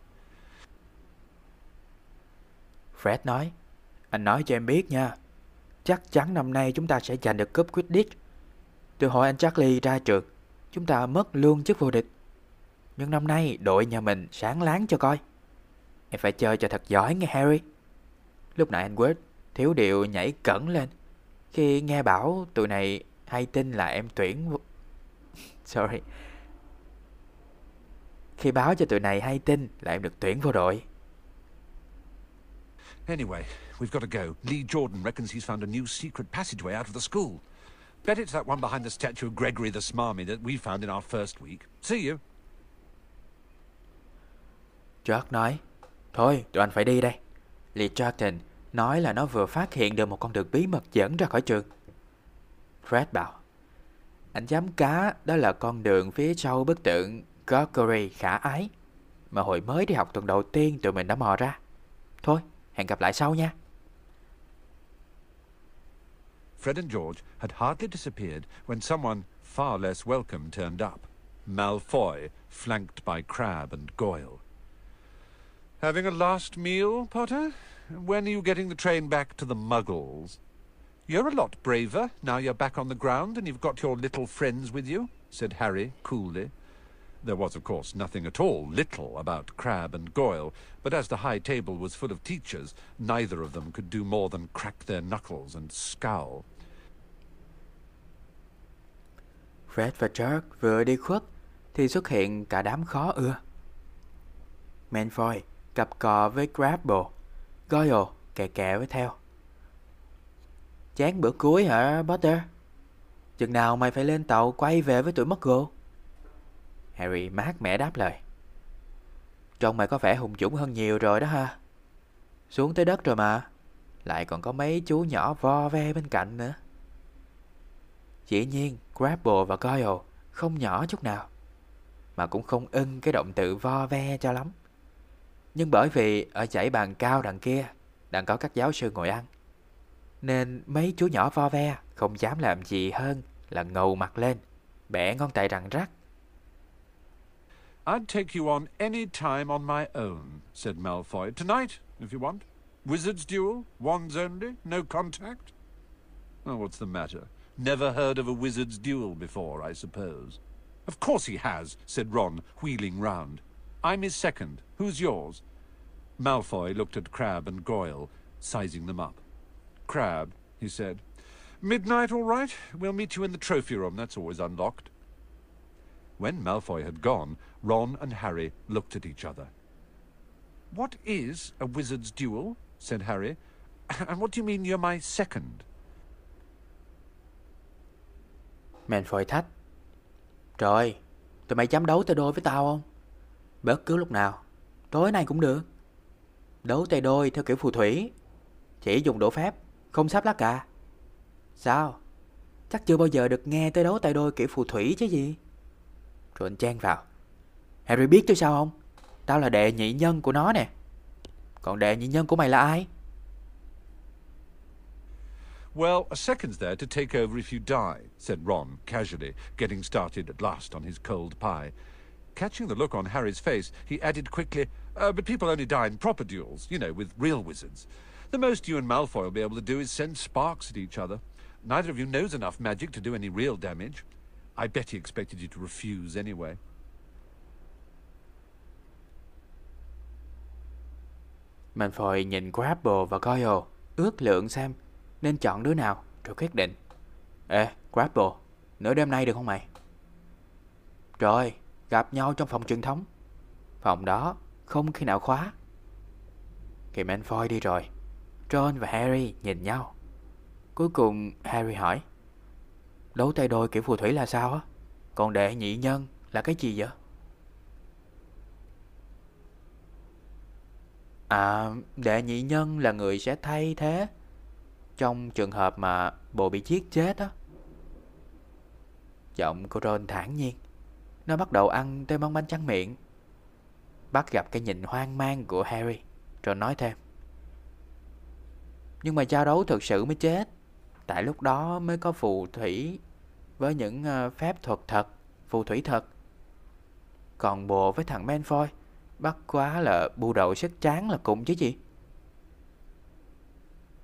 Fred nói. Anh nói cho em biết nha, chắc chắn năm nay chúng ta sẽ giành được cúp Quidditch. Từ hồi anh Charlie ra trượt, chúng ta mất luôn chức vô địch. Nhưng năm nay đội nhà mình sáng láng cho coi. Em phải chơi cho thật giỏi nghe Harry. Lúc nãy anh Wood thiếu điệu nhảy cẩn lên khi nghe bảo tụi này hay tin là em tuyển Sorry Khi báo cho tụi này hay tin là em được tuyển vô đội. Anyway, we've got to go. Lee Jordan reckons he's found a new secret passageway out of the school. Bet it's that one behind the statue of Gregory the Smarmy that we found in our first week. See you. George nói, thôi, tụi anh phải đi đây. Lee Jordan nói là nó vừa phát hiện được một con đường bí mật dẫn ra khỏi trường. Fred bảo, anh dám cá đó là con đường phía sau bức tượng Gregory khả ái mà hồi mới đi học tuần đầu tiên tụi mình đã mò ra. Thôi, hẹn gặp lại sau nha. Fred and George had hardly disappeared when someone far less welcome turned up. Malfoy, flanked by Crabbe and Goyle. Having a last meal, Potter? When are you getting the train back to the Muggles? You're a lot braver now you're back on the ground and you've got your little friends with you, said Harry coolly. There was, of course, nothing at all little about Crabbe and Goyle, but as the high table was full of teachers, neither of them could do more than crack their knuckles and scowl. Fred và George vừa đi khuất thì xuất hiện cả đám khó ưa. Malfoy cặp cò với Crabbe, Goyle kè kè với theo. Chán bữa cuối hả Potter? Chừng nào mày phải lên tàu quay về với tụi Muggle? Harry mát mẻ đáp lời. Trông mày có vẻ hùng dũng hơn nhiều rồi đó ha. Xuống tới đất rồi mà. Lại còn có mấy chú nhỏ vo ve bên cạnh nữa. Dĩ nhiên Crabbe và Goyle không nhỏ chút nào, mà cũng không ưng cái động tự vo ve cho lắm. Nhưng bởi vì ở dãy bàn cao đằng kia đang có các giáo sư ngồi ăn, nên mấy chú nhỏ vo ve không dám làm gì hơn là ngầu mặt lên, bẻ ngón tay răng rắc. I'd take you on any time on my own, said Malfoy. Tonight, if you want. Wizards duel, wands only, no contact. Oh, what's the matter? Never heard of a wizard's duel before, I suppose. Of course he has, said Ron, wheeling round. I'm his second. Who's yours? Malfoy looked at Crabbe and Goyle, sizing them up. Crabbe, he said. Midnight, all right. We'll meet you in the trophy room. That's always unlocked. When Malfoy had gone, Ron and Harry looked at each other. What is a wizard's duel? Said Harry. And what do you mean you're my second? Malfoy thách. Trời, tụi mày dám đấu tay đôi với tao không? Bất cứ lúc nào, tối nay cũng được. Đấu tay đôi theo kiểu phù thủy, chỉ dùng đũa phép, không sáp lá cà. Sao? Chắc chưa bao giờ được nghe tới đấu tay đôi kiểu phù thủy chứ gì? Rồi anh chen vào. Harry biết chứ sao không? Tao là đệ nhị nhân của nó nè. Còn đệ nhị nhân của mày là ai? Well, a second's there to take over if you die, said Ron casually, getting started at last on his cold pie. Catching the look on Harry's face, he added quickly, uh, but people only die in proper duels, you know, with real wizards. The most you and Malfoy will be able to do is send sparks at each other. Neither of you knows enough magic to do any real damage. I bet he expected you to refuse anyway. Malfoy nhìn Crabbe và Goyle, ước lượng xem nên chọn đứa nào rồi quyết định. Ê, Crabbe, nửa đêm nay được không mày? Rồi, gặp nhau trong phòng truyền thống. Phòng đó không khi nào khóa. Khi Malfoy đi rồi, Ron và Harry nhìn nhau. Cuối cùng Harry hỏi, đấu tay đôi kiểu phù thủy là sao á? Còn đệ nhị nhân là cái gì vậy? À, đệ nhị nhân là người sẽ thay thế trong trường hợp mà bồ bị giết chết á. Giọng của Ron thản nhiên. Nó bắt đầu ăn tới món bánh tráng miệng. Bắt gặp cái nhìn hoang mang của Harry, rồi nói thêm, nhưng mà giao đấu thực sự mới chết. Tại lúc đó mới có phù thủy với những phép thuật thật, phù thủy thật. Còn bồ với thằng Malfoy bắt quá là bu đầu sức tráng là cùng chứ gì.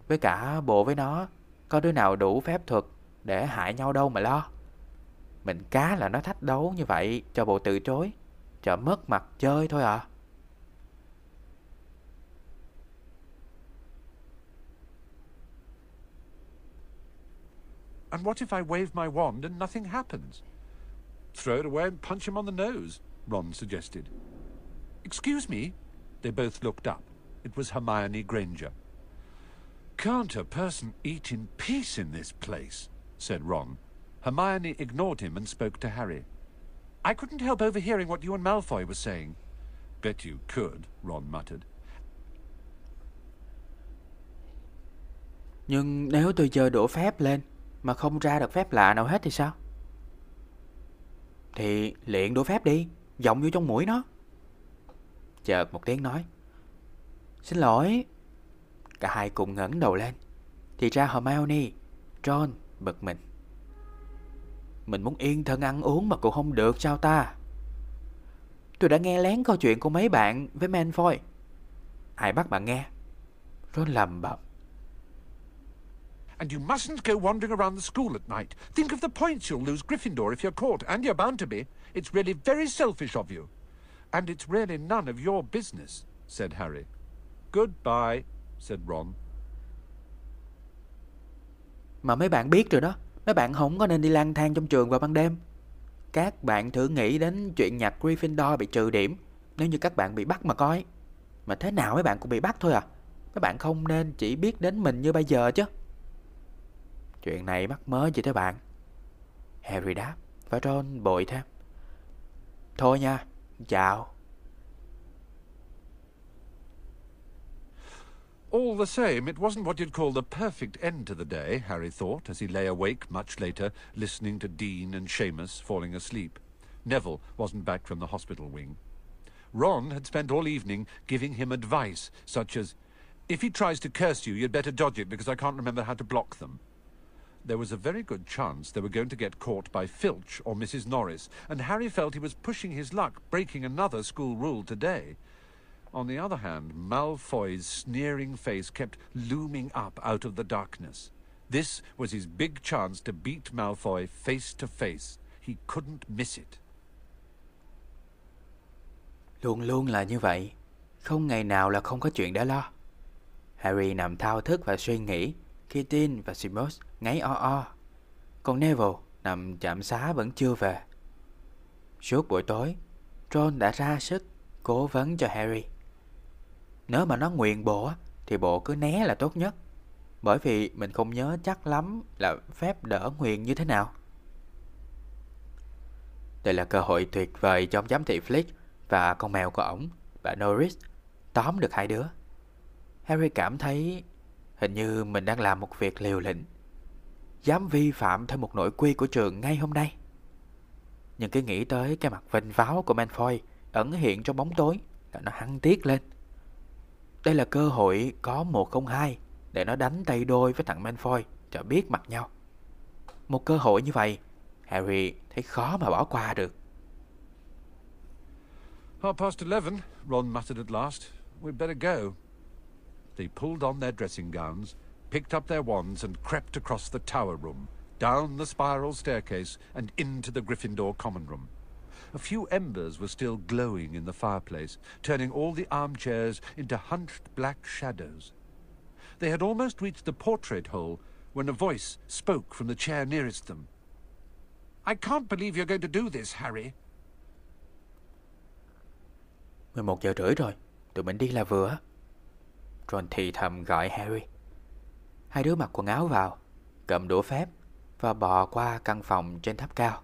Với cả bồ với nó, có đứa nào đủ phép thuật để hại nhau đâu mà lo. Mình cá là nó thách đấu như vậy cho bộ từ chối, cho mất mặt chơi thôi à. And what if I wave my wand and nothing happens? Throw it away and punch him on the nose, Ron suggested. Excuse me? They both looked up. It was Hermione Granger. Can't a person eat in peace in this place? Said Ron. Hermione ignored him and spoke to Harry. I couldn't help overhearing what you and Malfoy were saying. Bet you could, Ron muttered. Nhưng nếu tôi chơi đổ phép lên mà không ra được phép lạ nào hết thì sao? Thì luyện đổ phép đi, dọng vô trong mũi nó. Chợt một tiếng nói, xin lỗi. Cả hai cùng ngẩng đầu lên. Thì ra Hermione, Ron bực mình. Mình muốn yên thân ăn uống mà cũng không được sao ta? Tôi đã nghe lén câu chuyện của mấy bạn với Malfoy. Ai bắt bạn nghe? Ron lầm bầm. And you mustn't go wandering around the school at night. Think of the points you'll lose Gryffindor if you're caught, and you're bound to be. It's really very selfish of you. And it's really none of your business, said Harry. Goodbye, said Ron. Mà mấy bạn biết rồi đó, mấy bạn không có nên đi lang thang trong trường vào ban đêm. Các bạn thử nghĩ đến chuyện nhạc Gryffindor bị trừ điểm nếu như các bạn bị bắt mà coi. Mà thế nào mấy bạn cũng bị bắt thôi à. Mấy bạn không nên chỉ biết đến mình như bây giờ chứ. Chuyện này mắc mớ gì thế bạn? Harry đáp và Ron bội thêm. Thôi nha, chào. All the same, it wasn't what you'd call the perfect end to the day, Harry thought, as he lay awake much later, listening to Dean and Seamus falling asleep. Neville wasn't back from the hospital wing. Ron had spent all evening giving him advice, such as, if he tries to curse you, you'd better dodge it, because I can't remember how to block them. There was a very good chance they were going to get caught by Filch or Missus Norris, and Harry felt he was pushing his luck, breaking another school rule today. On the other hand, Malfoy's sneering face kept looming up out of the darkness. This was his big chance to beat Malfoy face to face. He couldn't miss it. Luôn luôn là như vậy. Không ngày nào là không có chuyện để lo. Harry nằm thao thức và suy nghĩ khi Dean và Seamus ngáy o o. Còn Neville nằm trạm xá vẫn chưa về. Suốt buổi tối, Ron đã ra sức cố vấn cho Harry. Nếu mà nó nguyền bộ thì bộ cứ né là tốt nhất, bởi vì mình không nhớ chắc lắm là phép đỡ nguyền như thế nào. Đây là cơ hội tuyệt vời cho ông giám thị Filch và con mèo của ổng, bà Norris, tóm được hai đứa. Harry cảm thấy hình như mình đang làm một việc liều lĩnh, dám vi phạm thêm một nội quy của trường ngay hôm nay. Nhưng cứ nghĩ tới cái mặt vênh váo của Malfoy ẩn hiện trong bóng tối là nó hăng tiếc lên. Đây là cơ hội có một không hai để nó đánh tay đôi với thằng Malfoy cho biết mặt nhau. Một cơ hội như vậy Harry thấy khó mà bỏ qua được. Half past eleven, Ron muttered at last. We'd better go. They pulled on their dressing gowns, picked up their wands and crept across the tower room, down the spiral staircase and into the Gryffindor common room. A few embers were still glowing in the fireplace, turning all the armchairs into hunched black shadows. They had almost reached the portrait hole when a voice spoke from the chair nearest them. I can't believe you're going to do this, Harry. mười một giờ rưỡi rồi, tụi mình đi là vừa. Ron thì thầm gọi Harry. Hai đứa mặc quần áo vào, cầm đũa phép và bò qua căn phòng trên tháp cao.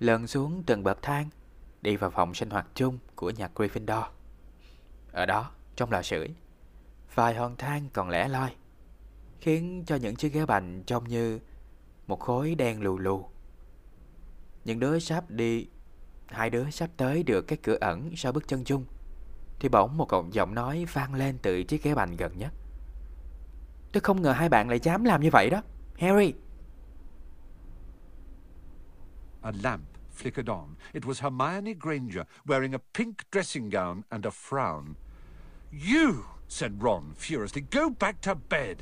Lần xuống từng bậc thang, đi vào phòng sinh hoạt chung của nhà Gryffindor. Ở đó, trong lò sưởi, vài hòn thang còn lẻ loi, khiến cho những chiếc ghế bành trông như một khối đen lù lù. Những đứa sắp đi, hai đứa sắp tới được cái cửa ẩn sau bước chân chung, thì bỗng một cọng giọng nói vang lên từ chiếc ghế bành gần nhất. Tôi không ngờ hai bạn lại dám làm như vậy đó, Harry. A lamp flickered on. It was Hermione Granger, wearing a pink dressing gown and a frown. You, said Ron furiously, go back to bed.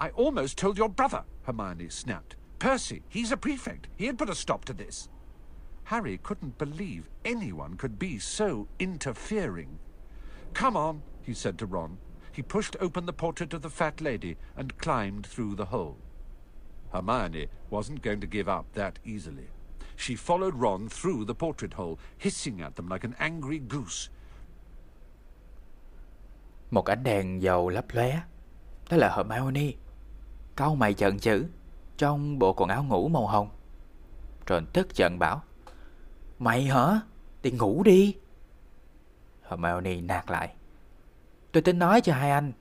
I almost told your brother, Hermione snapped. Percy, he's a prefect. He had put a stop to this. Harry couldn't believe anyone could be so interfering. Come on, he said to Ron. He pushed open the portrait of the fat lady and climbed through the hole. Hermione wasn't going to give up that easily. She followed Ron through the portrait hole, hissing at them like an angry goose. Một ánh đèn dầu lấp lóe, đó là Hermione, cau mày giận dữ trong bộ quần áo ngủ màu hồng. Ron tức giận bảo, mày hả? Đi ngủ đi. Hermione nạt lại, tôi tính nói cho hai anh.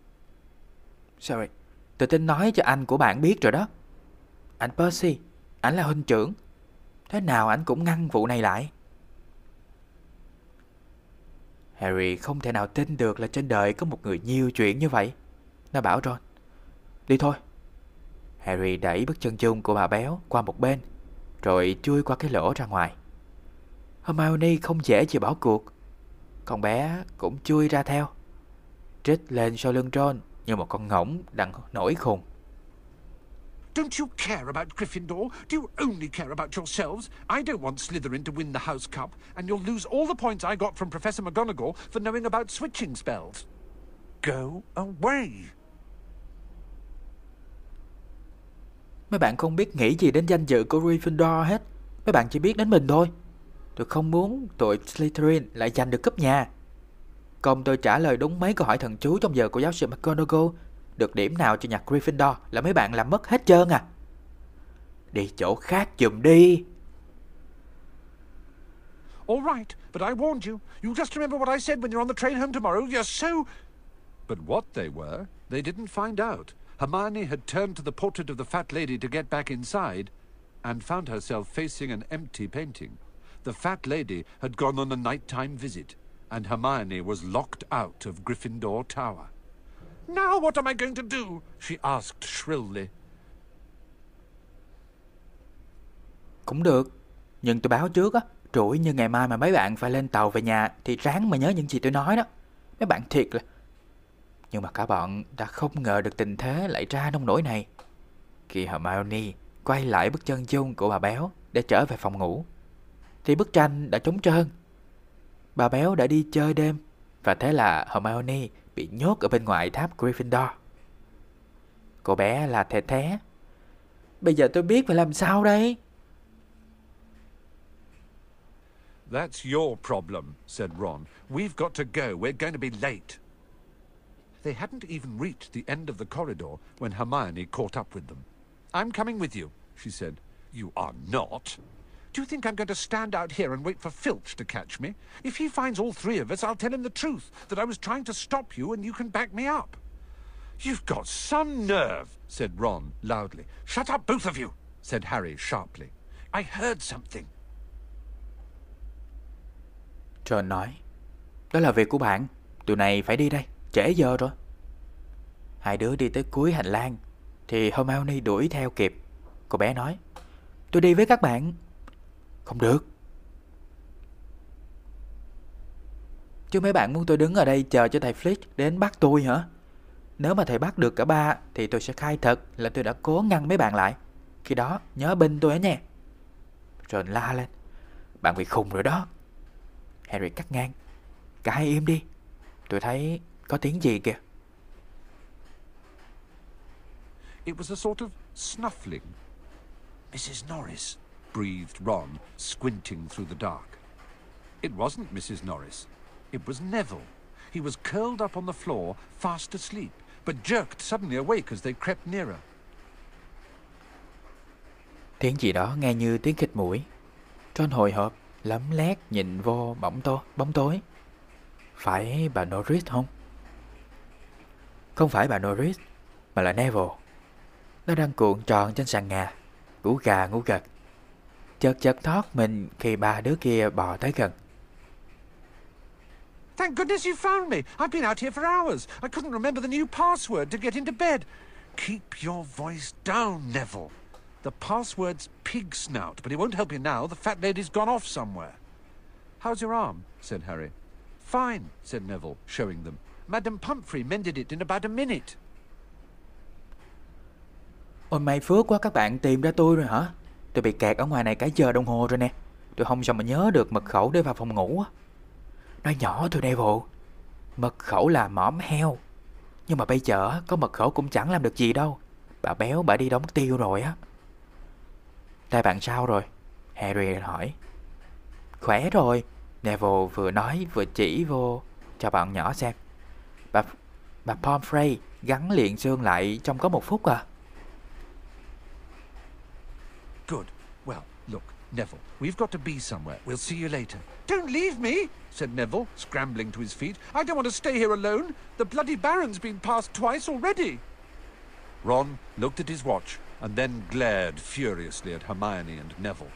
Sorry, tôi tính nói cho anh của bạn biết rồi đó. Anh Percy, anh là huynh trưởng. Thế nào anh cũng ngăn vụ này lại. Harry không thể nào tin được là trên đời có một người nhiều chuyện như vậy. Nó bảo Ron, đi thôi. Harry đẩy bức chân chung của bà béo qua một bên, rồi chui qua cái lỗ ra ngoài. Hermione không dễ gì bỏ cuộc, con bé cũng chui ra theo, trích lên sau lưng Ron như một con ngỗng đang nổi khùng. Don't you care about Gryffindor? Do you only care about yourselves? I don't want Slytherin to win the House Cup, and you'll lose all the points I got from Professor McGonagall for knowing about switching spells. Go away! Mấy bạn không biết nghĩ gì đến danh dự của Gryffindor hết. Mấy bạn chỉ biết đến mình thôi. Tôi không muốn tụi Slytherin lại giành được cúp nhà. Công tôi trả lời đúng mấy câu hỏi thần chú trong giờ của giáo sư McGonagall. Được điểm nào cho nhạc Gryffindor là mấy bạn làm mất hết trơn à. Đi chỗ khác giùm đi. All right, but I warned you. You just remember what I said when you're on the train home tomorrow. You're so... But what they were, they didn't find out. Hermione had turned to the portrait of the fat lady to get back inside and found herself facing an empty painting. The fat lady had gone on a nighttime visit and Hermione was locked out of Gryffindor Tower. Now what am I going to do? She asked shrilly. Cũng được, nhưng tôi báo trước á, rủi như ngày mai mà mấy bạn phải lên tàu về nhà thì ráng mà nhớ những gì tôi nói đó. Mấy bạn thiệt là... Nhưng mà cả bọn đã không ngờ được tình thế lại ra nông nỗi này. Khi Hermione quay lại bức chân dung của bà Béo để trở về phòng ngủ, thì bức tranh đã trống trơn. Bà Béo đã đi chơi đêm, và thế là Hermione bị nhốt ở bên ngoài tháp Gryffindor. Cô bé là thè thé. Bây giờ tôi biết phải làm sao đây? That's your problem, said Ron. We've got to go. We're going to be late. They hadn't even reached the end of the corridor when Hermione caught up with them. I'm coming with you, she said. You are not. Do you think I'm going to stand out here and wait for Filch to catch me? If he finds all three of us, I'll tell him the truth, that I was trying to stop you and you can back me up. You've got some nerve, said Ron loudly. Shut up, both of you, said Harry sharply. I heard something. John nói, đó là việc của bạn, tụi này phải đi đây. Trễ giờ rồi. Hai đứa đi tới cuối hành lang thì Hermione đuổi theo kịp. Cô bé nói, tôi đi với các bạn. Không được. Chứ mấy bạn muốn tôi đứng ở đây chờ cho thầy Filch đến bắt tôi hả? Nếu mà thầy bắt được cả ba thì tôi sẽ khai thật là tôi đã cố ngăn mấy bạn lại. Khi đó nhớ binh tôi ở nha. Ron la lên, bạn bị khùng rồi đó. Harry cắt ngang, cả hai im đi. Tôi thấy có tiếng gì kìa. It was a sort of snuffling. Missus Norris, breathed Ron, squinting through the dark. It wasn't Missus Norris. It was Neville. He was curled up on the floor, fast asleep, but jerked suddenly awake as they crept nearer. Tiếng gì đó nghe như tiếng khịt mũi. Ron hồi hộp, lấm lét nhìn vô bóng tối, bóng tối. Phải bà Norris không? Không phải bà Norris, mà là Neville. Nó đang cuộn tròn trên sàn nhà, ngủ gà ngủ gật, chợt chợt thoát mình khi ba đứa kia bò tới gần. Thank goodness you found me. I've been out here for hours. I couldn't remember the new password to get into bed. Keep your voice down, Neville. The password's pig snout, but it won't help you now. The fat lady's gone off somewhere. How's your arm? Said Harry. Fine, said Neville, showing them. Madam Pomfrey mended it in about a minute. Ôi may phước quá, các bạn tìm ra tôi rồi hả? Tôi bị kẹt ở ngoài này cả giờ đồng hồ rồi nè. Tôi không sao mà nhớ được mật khẩu để vào phòng ngủ. Nói nhỏ thôi Neville, mật khẩu là mõm heo. Nhưng mà bây giờ có mật khẩu cũng chẳng làm được gì đâu. Bà Béo bà đi đóng tiêu rồi á. Tay bạn sao rồi? Harry hỏi. Khỏe rồi, Neville vừa nói vừa chỉ vô cho bạn nhỏ xem. Bà, bà Pomfrey gắn liền xương lại trong có một phút à. Good. Well, look, Neville, we've got to be somewhere. We'll see you later. Don't leave me, said Neville, scrambling to his feet. I don't want to stay here alone. The bloody Baron's been past twice already. Ron looked at his watch and then glared furiously at Hermione and Neville.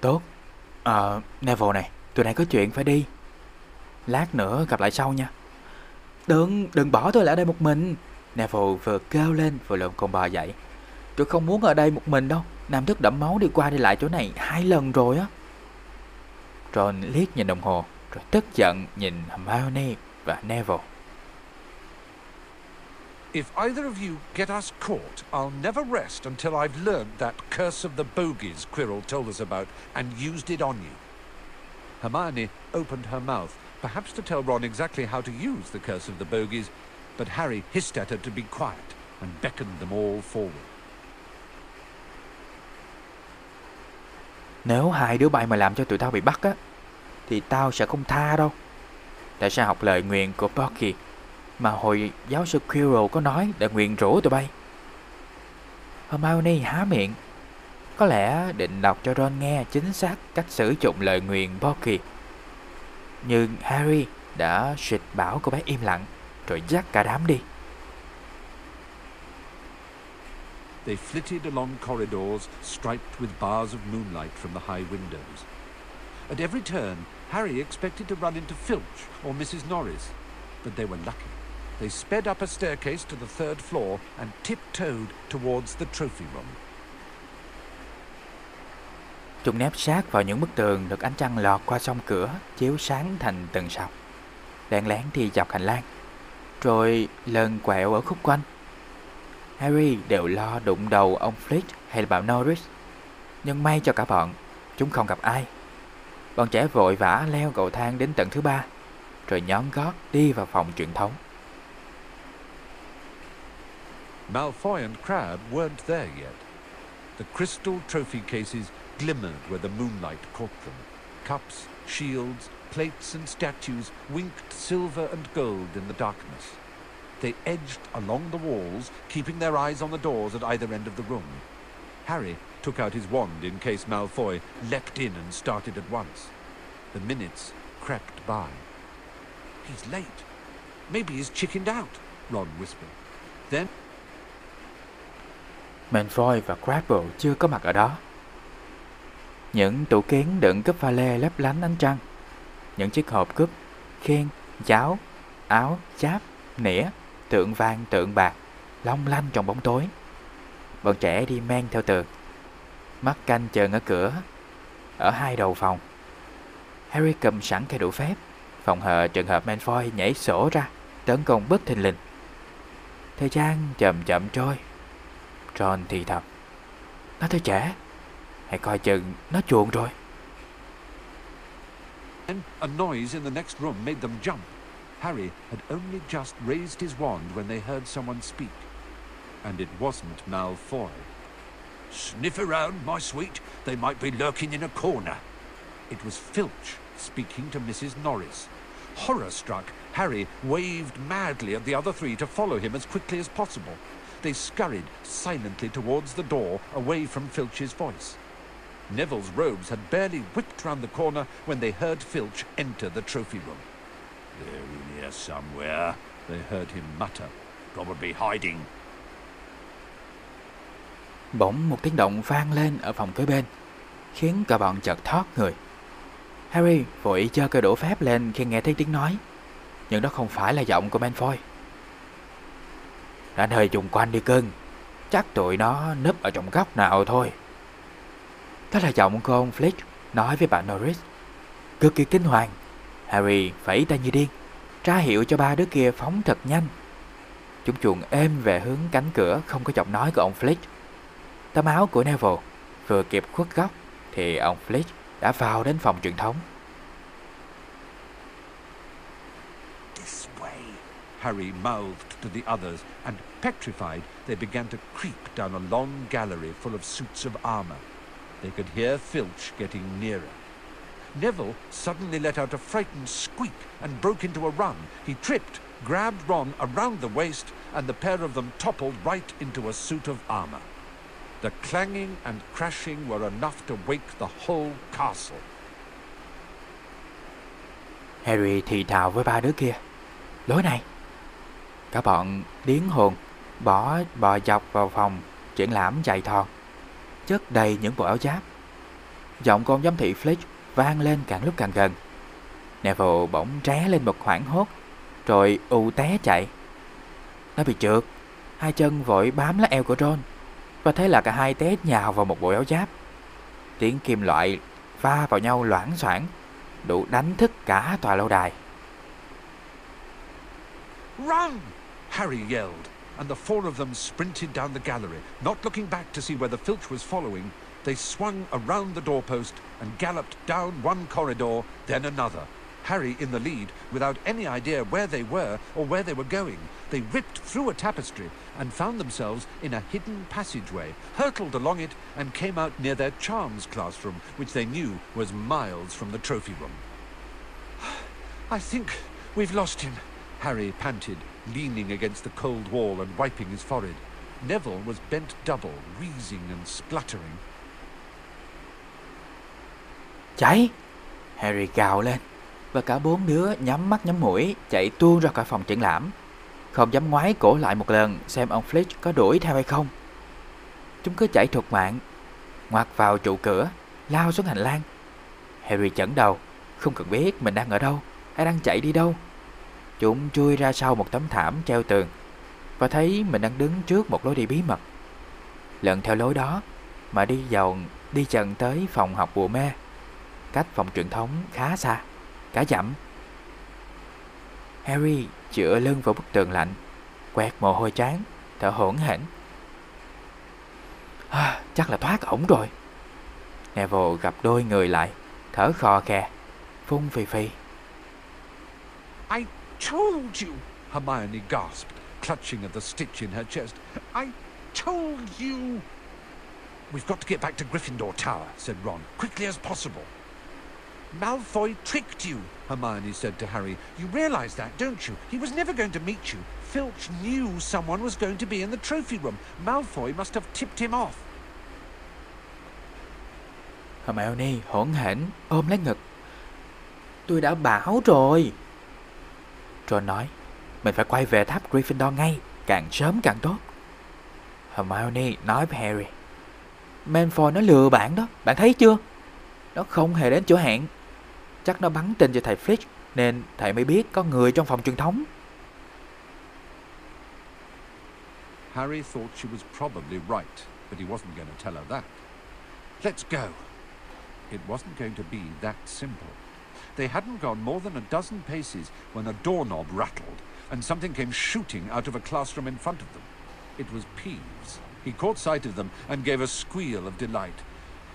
Tốt. Ờ, uh, Neville này, tụi này có chuyện phải đi. Lát nữa gặp lại sau nha. Đừng, đừng bỏ tôi lại ở đây một mình. Neville vừa kêu lên vừa lượm con bò dậy. Tôi không muốn ở đây một mình đâu. Nam thức đẫm máu đi qua đi lại chỗ này hai lần rồi á. Ron liếc nhìn đồng hồ, rồi tức giận nhìn Hermione và Neville. If either of you get us caught, I'll never rest until I've learned that curse of the bogies Quirrell told us about and used it on you. Hermione opened her mouth, perhaps to tell Ron exactly how to use the curse of the bogies, but Harry hissed at her to be quiet and beckoned them all forward. Nếu hai đứa bay mà làm cho tụi tao bị bắt á, thì tao sẽ không tha đâu. Tại sao học lời nguyện của Porky mà hồi giáo sư Quirrell có nói để nguyện rủa tụi bay? Hermione há miệng, có lẽ định đọc cho Ron nghe chính xác cách sử dụng lời nguyện Porky. Nhưng Harry đã xịt bảo cô bé im lặng rồi dắt cả đám đi. They flitted along corridors striped with bars of moonlight from the high windows. At every turn, Harry expected to run into Filch or Missus Norris, but they were lucky. They sped up a staircase to the third floor and tiptoed towards the trophy room. Chúng nép sát vào những bức tường được ánh trăng lọt qua song cửa, chiếu sáng thành từng sọc. Lén lén thì dọc hành lang, rồi lần quẹo ở khúc quanh. Harry đều lo đụng đầu ông Flitch hay là bà Norris, nhưng may cho cả bọn, chúng không gặp ai. Bọn trẻ vội vã leo cầu thang đến tầng thứ ba, rồi nhón gót đi vào phòng truyền thống. Malfoy and Crabbe weren't there yet. The crystal trophy cases glimmered where the moonlight caught them. Cups, shields, plates and statues winked silver and gold in the darkness. They edged along the walls, keeping their eyes on the doors at either end of the room. Harry took out his wand in case Malfoy leapt in and started at once. The minutes crept by. He's late. Maybe he's chickened out, Ron whispered. Then... Malfoy và Crabbe chưa có mặt ở đó. Những tủ kiến đựng cúp pha lê lấp lánh ánh trăng. Những chiếc hộp cúp, khen, cháo, áo, cháp, nĩa, tượng vàng, tượng bạc long lanh trong bóng tối. Bọn trẻ đi men theo tường, mắt canh chừng ở cửa ở hai đầu phòng. Harry cầm sẵn cây đũa phép, phòng hờ trường hợp Malfoy nhảy sổ ra tấn công bất thình lình. Thời gian chậm chậm trôi. Ron thì thầm, nó tới trễ, hãy coi chừng nó chuồn rồi. A noise in the next room made them jump. Harry had only just raised his wand when they heard someone speak, and it wasn't Malfoy. Sniff around, my sweet, they might be lurking in a corner. It was Filch speaking to Missus Norris. Horror-struck, Harry waved madly at the other three to follow him as quickly as possible. They scurried silently towards the door, away from Filch's voice. Neville's robes had barely whipped round the corner when they heard Filch enter the trophy room. They're in here somewhere, they heard him mutter. Probably hiding. Bỗng một tiếng động vang lên ở phòng kế bên, khiến cả bọn chợt thót người. Harry vội giơ cây đũa phép lên khi nghe thấy tiếng nói, nhưng đó không phải là giọng của Malfoy. Đã nơi chung quanh đi cưng, chắc tụi nó núp ở trong góc nào thôi. Đó là giọng của ông Flitch nói với bà Norris. Cực kỳ kinh hoàng, Harry phẩy tay như điên, ra hiệu cho ba đứa kia phóng thật nhanh. Chúng chuồn êm về hướng cánh cửa không có giọng nói của ông Flitch. Tấm áo của Neville vừa kịp khuất góc thì ông Flitch đã vào đến phòng truyền thống. This way, Harry mouthed to the others, and petrified, they began to creep down a long gallery full of suits of armor. They could hear Filch getting nearer. Neville suddenly let out a frightened squeak and broke into a run. He tripped, grabbed Ron around the waist, and the pair of them toppled right into a suit of armor. The clanging and crashing were enough to wake the whole castle. Harry thì thào với ba đứa kia, lối này. Cả bọn điếng hồn, bỏ bò dọc vào phòng triển lãm dày thòn, chất đầy những bộ áo giáp. Giọng con giám thị Flitch vang lên càng lúc càng gần. Neville bỗng ré lên một hoảng hốt, rồi ù té chạy. Nó bị trượt, hai chân vội bám lấy eo của Ron, và thế là cả hai té nhào vào một bộ áo giáp. Tiếng kim loại va vào nhau loảng xoảng, đủ đánh thức cả tòa lâu đài. Run! Harry yelled, and the four of them sprinted down the gallery. Not looking back to see whether Filch was following, they swung around the doorpost and galloped down one corridor, then another. Harry in the lead, without any idea where they were or where they were going. They ripped through a tapestry and found themselves in a hidden passageway, hurtled along it and came out near their charms classroom, which they knew was miles from the trophy room. "I think we've lost him," Harry panted, leaning against the cold wall and wiping his forehead. Neville was bent double, wheezing and spluttering. "Cháy!" Harry gào lên, và cả bốn đứa nhắm mắt nhắm mũi chạy tuôn ra khỏi phòng triển lãm, không dám ngoái cổ lại một lần xem ông Filch có đuổi theo hay không. Chúng cứ chạy thục mạng, ngoặt vào trụ cửa, lao xuống hành lang. Harry chẩn đầu, không cần biết mình đang ở đâu hay đang chạy đi đâu. Chúng chui ra sau một tấm thảm treo tường và thấy mình đang đứng trước một lối đi bí mật. Lần theo lối đó mà đi vào, đi dần tới phòng học bùa mê, cách phòng truyền thống khá xa, cả dặm. Harry chữa lưng vào bức tường lạnh, quẹt mồ hôi trán, thở hổn hển. "À, chắc là thoát ổng rồi." Neville gặp đôi người lại, thở khò khè, phun phì phì. "I told you," Hermione gasped, clutching at the stitch in her chest. "I told you." "We've got to get back to Gryffindor Tower," said Ron, "quickly as possible." "Malfoy tricked you," Hermione said to Harry. "You realise that, don't you? He was never going to meet you. Filch knew someone was going to be in the trophy room. Malfoy must have tipped him off." Hermione hỗn hển ôm lấy ngực. "Tôi đã bảo rồi." Ron nói, "Mình phải quay về tháp Gryffindor ngay, càng sớm càng tốt." Hermione nói với Harry, "Malfoy nó lừa bạn đó, bạn thấy chưa? Nó không hề đến chỗ hẹn. Chắc nó bắn tin cho thầy Filch nên thầy mới biết có người trong phòng truyền thống." Harry thought she was probably right, but he wasn't going to tell her that. Let's go. It wasn't going to be that simple. They hadn't gone more than a dozen paces when a doorknob rattled and something came shooting out of a classroom in front of them. It was Peeves. He caught sight of them and gave a squeal of delight.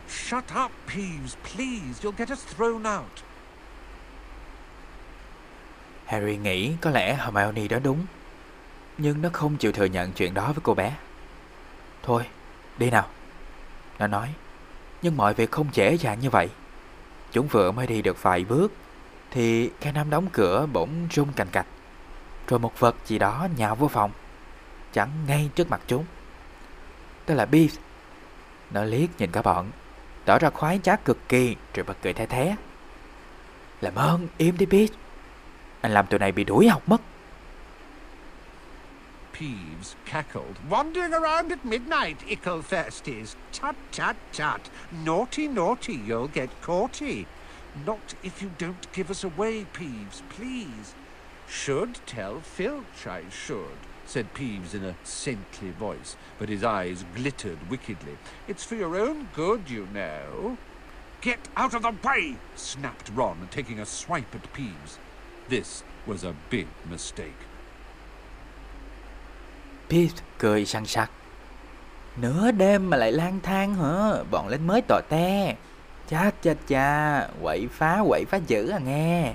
"Shut up, Peeves, please, you'll get us thrown out." Harry nghĩ có lẽ Hermione đó đúng, nhưng nó không chịu thừa nhận chuyện đó với cô bé. "Thôi, đi nào," nó nói, nhưng mọi việc không dễ dàng như vậy. Chúng vừa mới đi được vài bước thì cái nắm đóng cửa bỗng rung cành cạch, rồi một vật gì đó nhào vô phòng, chắn ngay trước mặt chúng. Đó là Peeves. Nó liếc nhìn cả bọn, tỏ ra khoái trá cực kỳ, rồi bật cười the thé. "Làm ơn im đi Peeves, anh làm tụi này bị đuổi học mất." Peeves cackled, "Wandering around at midnight, ickle-thirsties. Tut, tut, tut. Naughty, naughty, you'll get caughty. Not if you don't give us away, Peeves, please. Should tell Filch, I should," said Peeves in a saintly voice, but his eyes glittered wickedly. "It's for your own good, you know." "Get out of the way," snapped Ron, taking a swipe at Peeves. This was a big mistake. Peeves cười sằng sặc. "Nửa đêm mà lại lang thang hả? Bọn lính mới tò te. Chà chà chà, quậy phá, quậy phá dữ à nghe.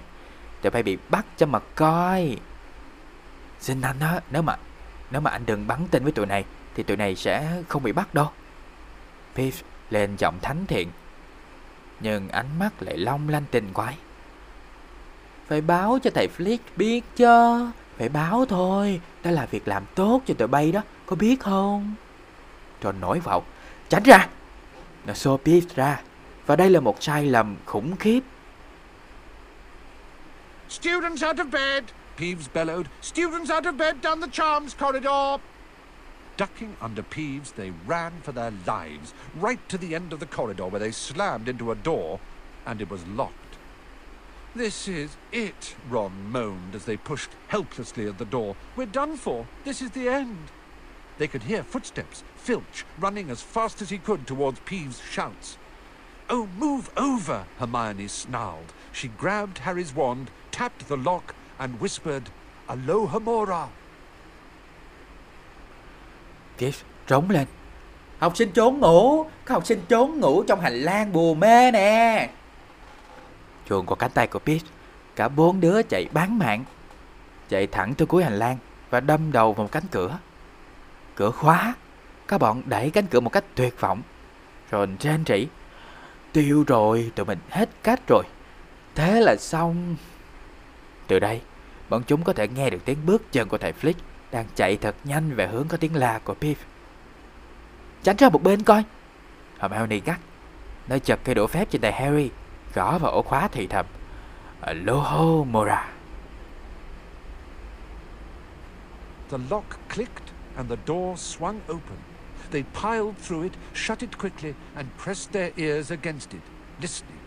Tụi bay bị bắt cho mà coi. Xin anh đó, nếu mà nếu mà anh đừng bắn tin với tụi này thì tụi này sẽ không bị bắt đâu." Peeves lên giọng thánh thiện, nhưng ánh mắt lại long lanh tình quái. "Phải báo cho thầy Filch biết chứ, phải báo thôi, đó là việc làm tốt cho tụi bay đó, có biết không?" Ron nổi vọng, "Tránh ra!" Nó xô Peeves ra, và đây là một sai lầm khủng khiếp. "Students out of bed!" Peeves bellowed. "Students out of bed down the charms corridor." Ducking under Peeves, they ran for their lives, right to the end of the corridor where they slammed into a door, and it was locked. "This is it," Ron moaned as they pushed helplessly at the door. "We're done for. This is the end." They could hear footsteps, Filch running as fast as he could towards Peeves' shouts. "Oh, move over," Hermione snarled. She grabbed Harry's wand, tapped the lock, and whispered, "Alohomora." Peeves trống lên. Học sinh trốn ngủ, các học sinh trốn ngủ trong hành lang bùa mê nè. Chuồn qua cánh tay của Peeves, cả bốn đứa chạy bán mạng, chạy thẳng tới cuối hành lang và đâm đầu vào một cánh cửa. Cửa khóa, các bọn đẩy cánh cửa một cách tuyệt vọng, rồi rên rỉ. Tiêu rồi, tụi mình hết cách rồi. Thế là xong. Từ đây, bọn chúng có thể nghe được tiếng bước chân của thầy Filch đang chạy thật nhanh về hướng có tiếng la của Peeves. Tránh ra một bên coi, Hermione gắt. Nó chật cây đũa phép trên tay Harry, gõ vào ổ khóa thì thầm. Aloha Mora. The lock clicked and the door swung open. They piled through it, shut it quickly and pressed their ears against it, listening.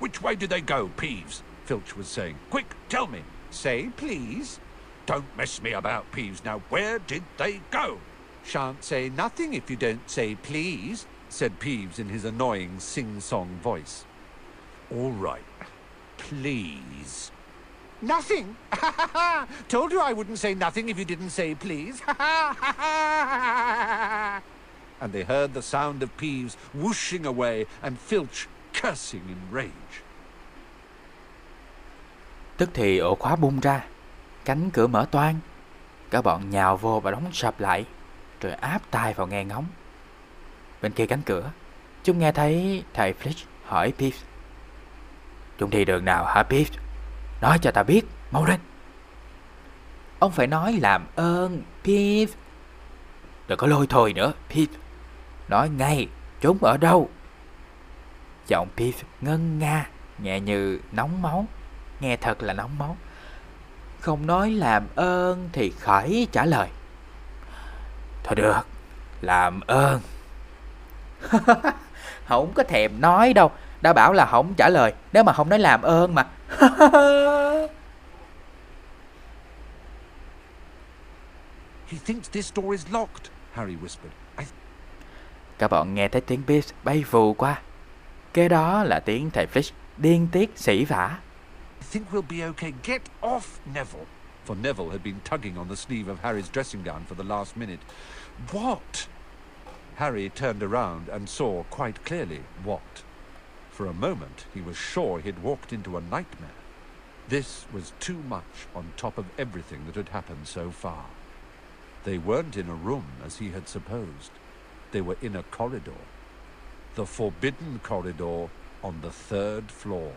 Which way did they go, Peeves? Filch was saying. Quick, tell me. Say, please. Don't mess me about, Peeves. Now, where did they go? Shan't say nothing if you don't say please, said Peeves in his annoying sing-song voice. All right. Please. Nothing. Ha ha ha. Told you I wouldn't say nothing if you didn't say please. Ha ha ha ha. And they heard the sound of Peeves whooshing away and Filch cursing in rage. Tức thì ổ khóa bung ra, cánh cửa mở toang, cả bọn nhào vô và đóng sập lại, rồi áp tai vào nghe ngóng. Bên kia cánh cửa, chúng nghe thấy thầy Filch hỏi Peeves. Chúng đi đường nào hả Peeves? Nói cho ta biết, mau lên. Ông phải nói làm ơn, Peeves. Đừng có lôi thôi nữa, Peeves. Nói ngay, chúng ở đâu? Giọng Peeves ngân nga, nhẹ như nóng máu. Nghe thật là nóng máu. Không nói làm ơn thì khỏi trả lời. Thôi được, làm ơn. Không có thèm nói đâu. Đã bảo là không trả lời nếu mà không nói làm ơn mà. He thinks this door is locked, Harry whispered. I... Cả bọn nghe thấy tiếng Peeves bay vù qua. Kế đó là tiếng thầy Filch điên tiết sỉ vả. I think we'll be okay. Get off, Neville. For Neville had been tugging on the sleeve of Harry's dressing gown for the last minute. What? Harry turned around and saw quite clearly what. For a moment, he was sure he'd walked into a nightmare. This was too much on top of everything that had happened so far. They weren't in a room, as he had supposed. They were in a corridor. The forbidden corridor on the third floor.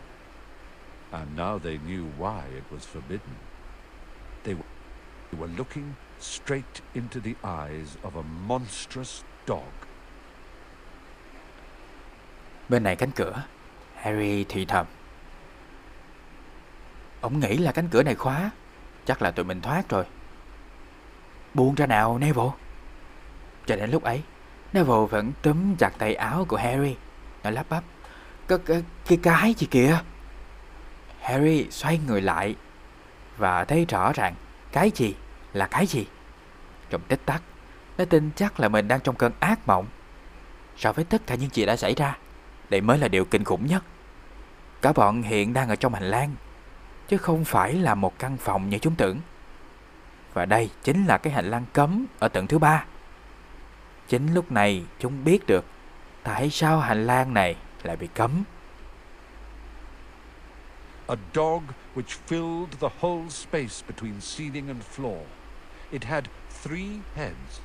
And now they knew why it was forbidden. They were, they were looking straight into the eyes of a monstrous dog. Bên này cánh cửa, Harry thì thầm. Ông nghĩ là cánh cửa này khóa, chắc là tụi mình thoát rồi. Buông ra nào, Neville. Cho đến lúc ấy, Neville vẫn túm chặt tay áo của Harry. Nó lắp bắp. Cái cái gì kìa? Harry xoay người lại và thấy rõ ràng cái gì là cái gì. Trong tích tắc, nó tin chắc là mình đang trong cơn ác mộng. So với tất cả những gì đã xảy ra, đây mới là điều kinh khủng nhất. Cả bọn hiện đang ở trong hành lang, chứ không phải là một căn phòng như chúng tưởng. Và đây chính là cái hành lang cấm ở tầng thứ ba. Chính lúc này chúng biết được tại sao hành lang này lại bị cấm. A dog which filled the whole space between ceiling and floor. It had three heads,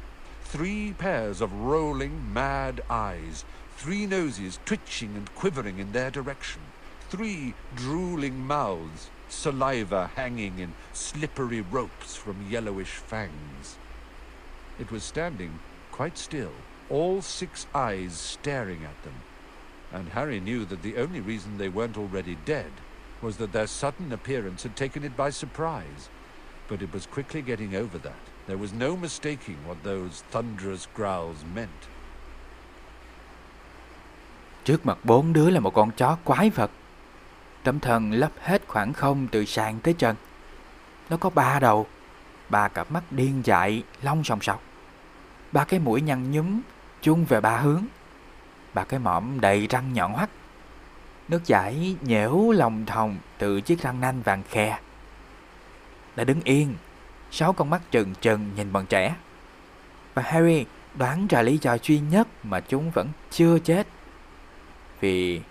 three pairs of rolling mad eyes, three noses twitching and quivering in their direction, three drooling mouths, saliva hanging in slippery ropes from yellowish fangs. It was standing quite still, all six eyes staring at them, and Harry knew that the only reason they weren't already dead was that their sudden appearance had taken it by surprise. But it was quickly getting over that. There was no mistaking what those thunderous growls meant. Trước mặt bốn đứa là một con chó quái vật. Tấm thân lấp hết khoảng không từ sàn tới trần. Nó có ba đầu, ba cặp mắt điên dại long sòng sọc, ba cái mũi nhăn nhúm chung về ba hướng, ba cái mõm đầy răng nhọn hoắt. Nước chảy nhễu lòng thòng từ chiếc răng nanh vàng khè. Đã đứng yên, sáu con mắt trừng trừng nhìn bọn trẻ. và Harry đoán ra lý do duy nhất mà chúng vẫn chưa chết. Vì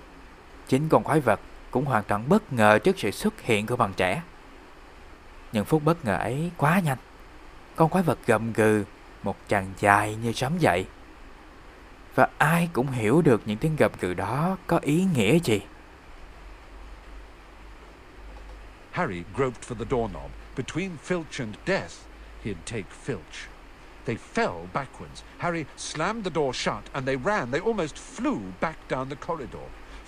chính con quái vật cũng hoàn toàn bất ngờ trước sự xuất hiện của bọn trẻ. Những phút bất ngờ ấy quá nhanh. Con quái vật gầm gừ một tràng dài như sấm dậy. Và ai cũng hiểu được những tiếng gầm gừ đó có ý nghĩa gì. Harry groped for the doorknob between Filch and death. He'd take Filch. They fell backwards. Harry slammed the door shut and they ran. They almost flew back down the corridor.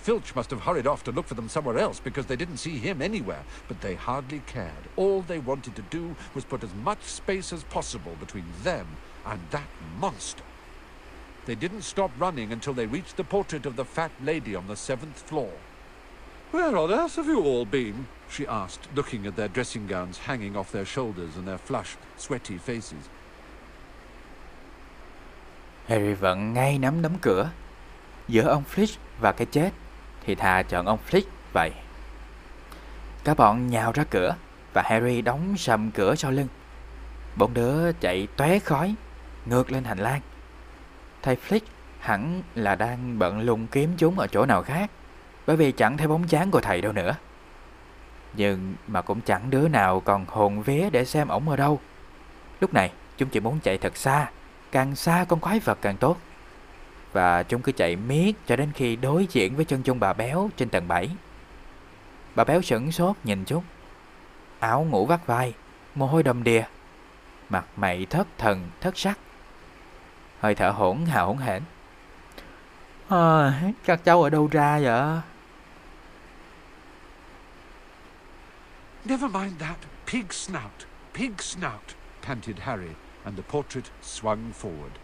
Filch must have hurried off to look for them somewhere else because they didn't see him anywhere. But they hardly cared. All they wanted to do was put as much space as possible between them and that monster. They didn't stop running until they reached the portrait of the fat lady on the seventh floor. Where on earth have you all been? She asked, looking at their dressing gowns hanging off their shoulders and their flushed, sweaty faces. Harry vẫn ngay nắm đấm cửa. Giữa ông Filch và cái chết thì thà chọn ông Filch vậy. Cả bọn nhào ra cửa và Harry đóng sầm cửa sau lưng. Bọn đứa chạy tóe khói ngược lên hành lang. Thầy Filch hẳn là đang bận lùng kiếm chúng ở chỗ nào khác, bởi vì chẳng thấy bóng dáng của thầy đâu nữa. Nhưng mà cũng chẳng đứa nào còn hồn vía để xem ổng ở đâu. Lúc này chúng chỉ muốn chạy thật xa, càng xa con quái vật càng tốt. Và chúng cứ chạy miết cho đến khi đối diện với chân dung bà béo trên tầng bảy. Bà béo sửng sốt nhìn chúng. Áo ngủ vắt vai, mồ hôi đầm đìa, mặt mày thất thần thất sắc, hơi thở hỗn hào hỗn hển. À, các cháu ở đâu ra vậy? Never mind that, pig snout, pig snout, panted Harry, and the portrait swung forward.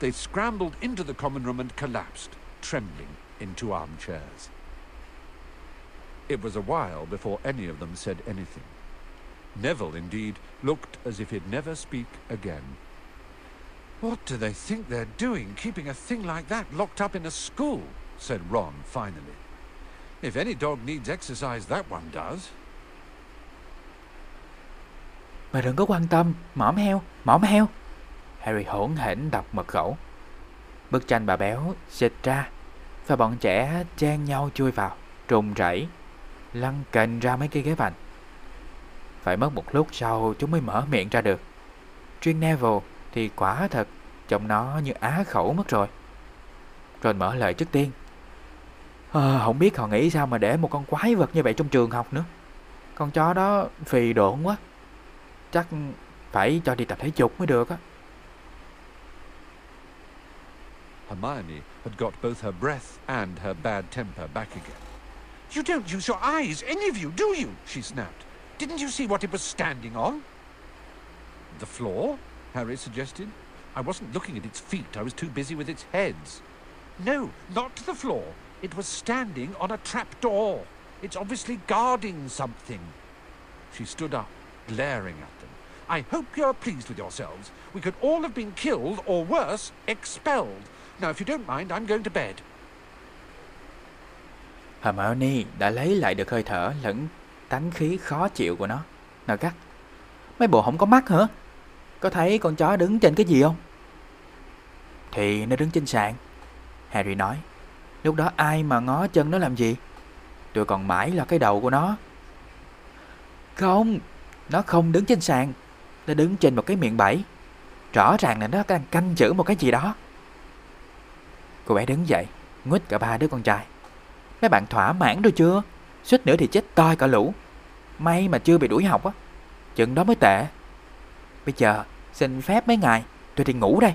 They scrambled into the common room and collapsed, trembling, into armchairs. It was a while before any of them said anything. Neville, indeed, looked as if he'd never speak again. What do they think they're doing, keeping a thing like that locked up in a school? Said Ron, finally. If any dog needs exercise, that one does. Mà đừng có quan tâm, mõm heo, mõm heo. Harry hỗn hển đọc mật khẩu. Bức tranh bà béo xịt ra và bọn trẻ chen nhau chui vào, trùng rẫy, lăn cành ra mấy cái ghế bành. Phải mất một lúc sau chúng mới mở miệng ra được. Riêng Neville thì quả thật trông nó như á khẩu mất rồi. Rồi mở lời trước tiên. À, không biết họ nghĩ sao mà để một con quái vật như vậy trong trường học nữa. Con chó đó phì độn quá, chắc phải cho đi tập thể dục mới được á. Hermione had got both her breath and her bad temper back again. You don't use your eyes, any of you, do you? She snapped. Didn't you see what it was standing on? The floor? Harry suggested. I wasn't looking at its feet, I was too busy with its heads. No, not the floor. It was standing on a trapdoor. It's obviously guarding something. She stood up, glaring at them. I hope you're pleased with yourselves. We could all have been killed, or worse, expelled. Now, if you don't mind, I'm going to bed. Hermione đã lấy lại được hơi thở lẫn tánh khí khó chịu của nó. Nào các, mấy bộ không có mắt hả? Có thấy con chó đứng trên cái gì không? Thì nó đứng trên sàn, Harry nói. Lúc đó ai mà ngó chân nó làm gì? Tôi còn mãi là cái đầu của nó. Không, nó không đứng trên sàn. Nó đứng trên một cái miệng bẫy. Rõ ràng là nó đang canh giữ một cái gì đó. Cô bé đứng dậy, nguýt cả ba đứa con trai. Mấy bạn thỏa mãn rồi chưa? Suýt nữa thì chết toi cả lũ. May mà chưa bị đuổi học á, chừng đó mới tệ. Bây giờ xin phép mấy ngày, tôi đi ngủ đây.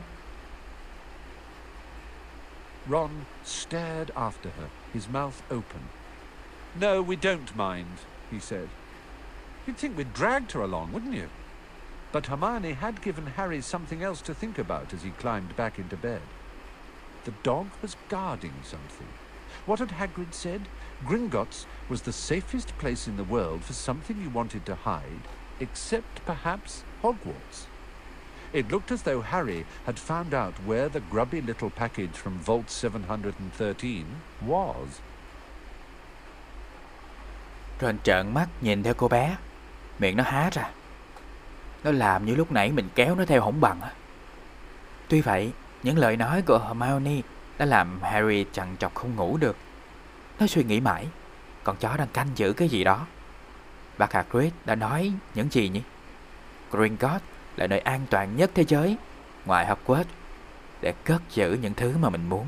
Ron stared after her, his mouth open. No, we don't mind, he said. You'd think we'd dragged her along, wouldn't you? But Hermione had given Harry something else to think about as he climbed back into bed. The dog was guarding something. What had Hagrid said? Gringotts was the safest place in the world for something you wanted to hide, except perhaps Hogwarts. It looked as though Harry had found out where the grubby little package from Vault seven thirteen was. Ron trợn mắt nhìn theo cô bé, miệng nó há ra. Nó làm như lúc nãy mình kéo nó theo hổng bằng. Tuy vậy, những lời nói của Hermione đã làm Harry trằn trọc không ngủ được. Nó suy nghĩ mãi, con chó đang canh giữ cái gì đó. Bác Hagrid đã nói những gì nhỉ? Gringotts là nơi an toàn nhất thế giới, ngoài Hogwarts, để cất giữ những thứ mà mình muốn.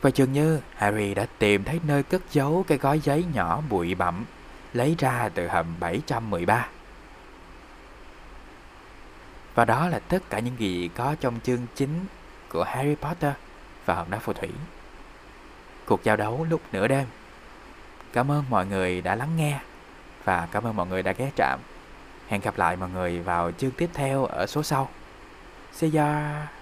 Và dường như Harry đã tìm thấy nơi cất giấu cái gói giấy nhỏ bụi bặm lấy ra từ hầm bảy trăm mười ba. Và đó là tất cả những gì có trong chương chính của Harry Potter và Hòn đá phù thủy. Cuộc giao đấu lúc nửa đêm. Cảm ơn mọi người đã lắng nghe và cảm ơn mọi người đã ghé trạm. Hẹn gặp lại mọi người vào chương tiếp theo ở số sau. See ya!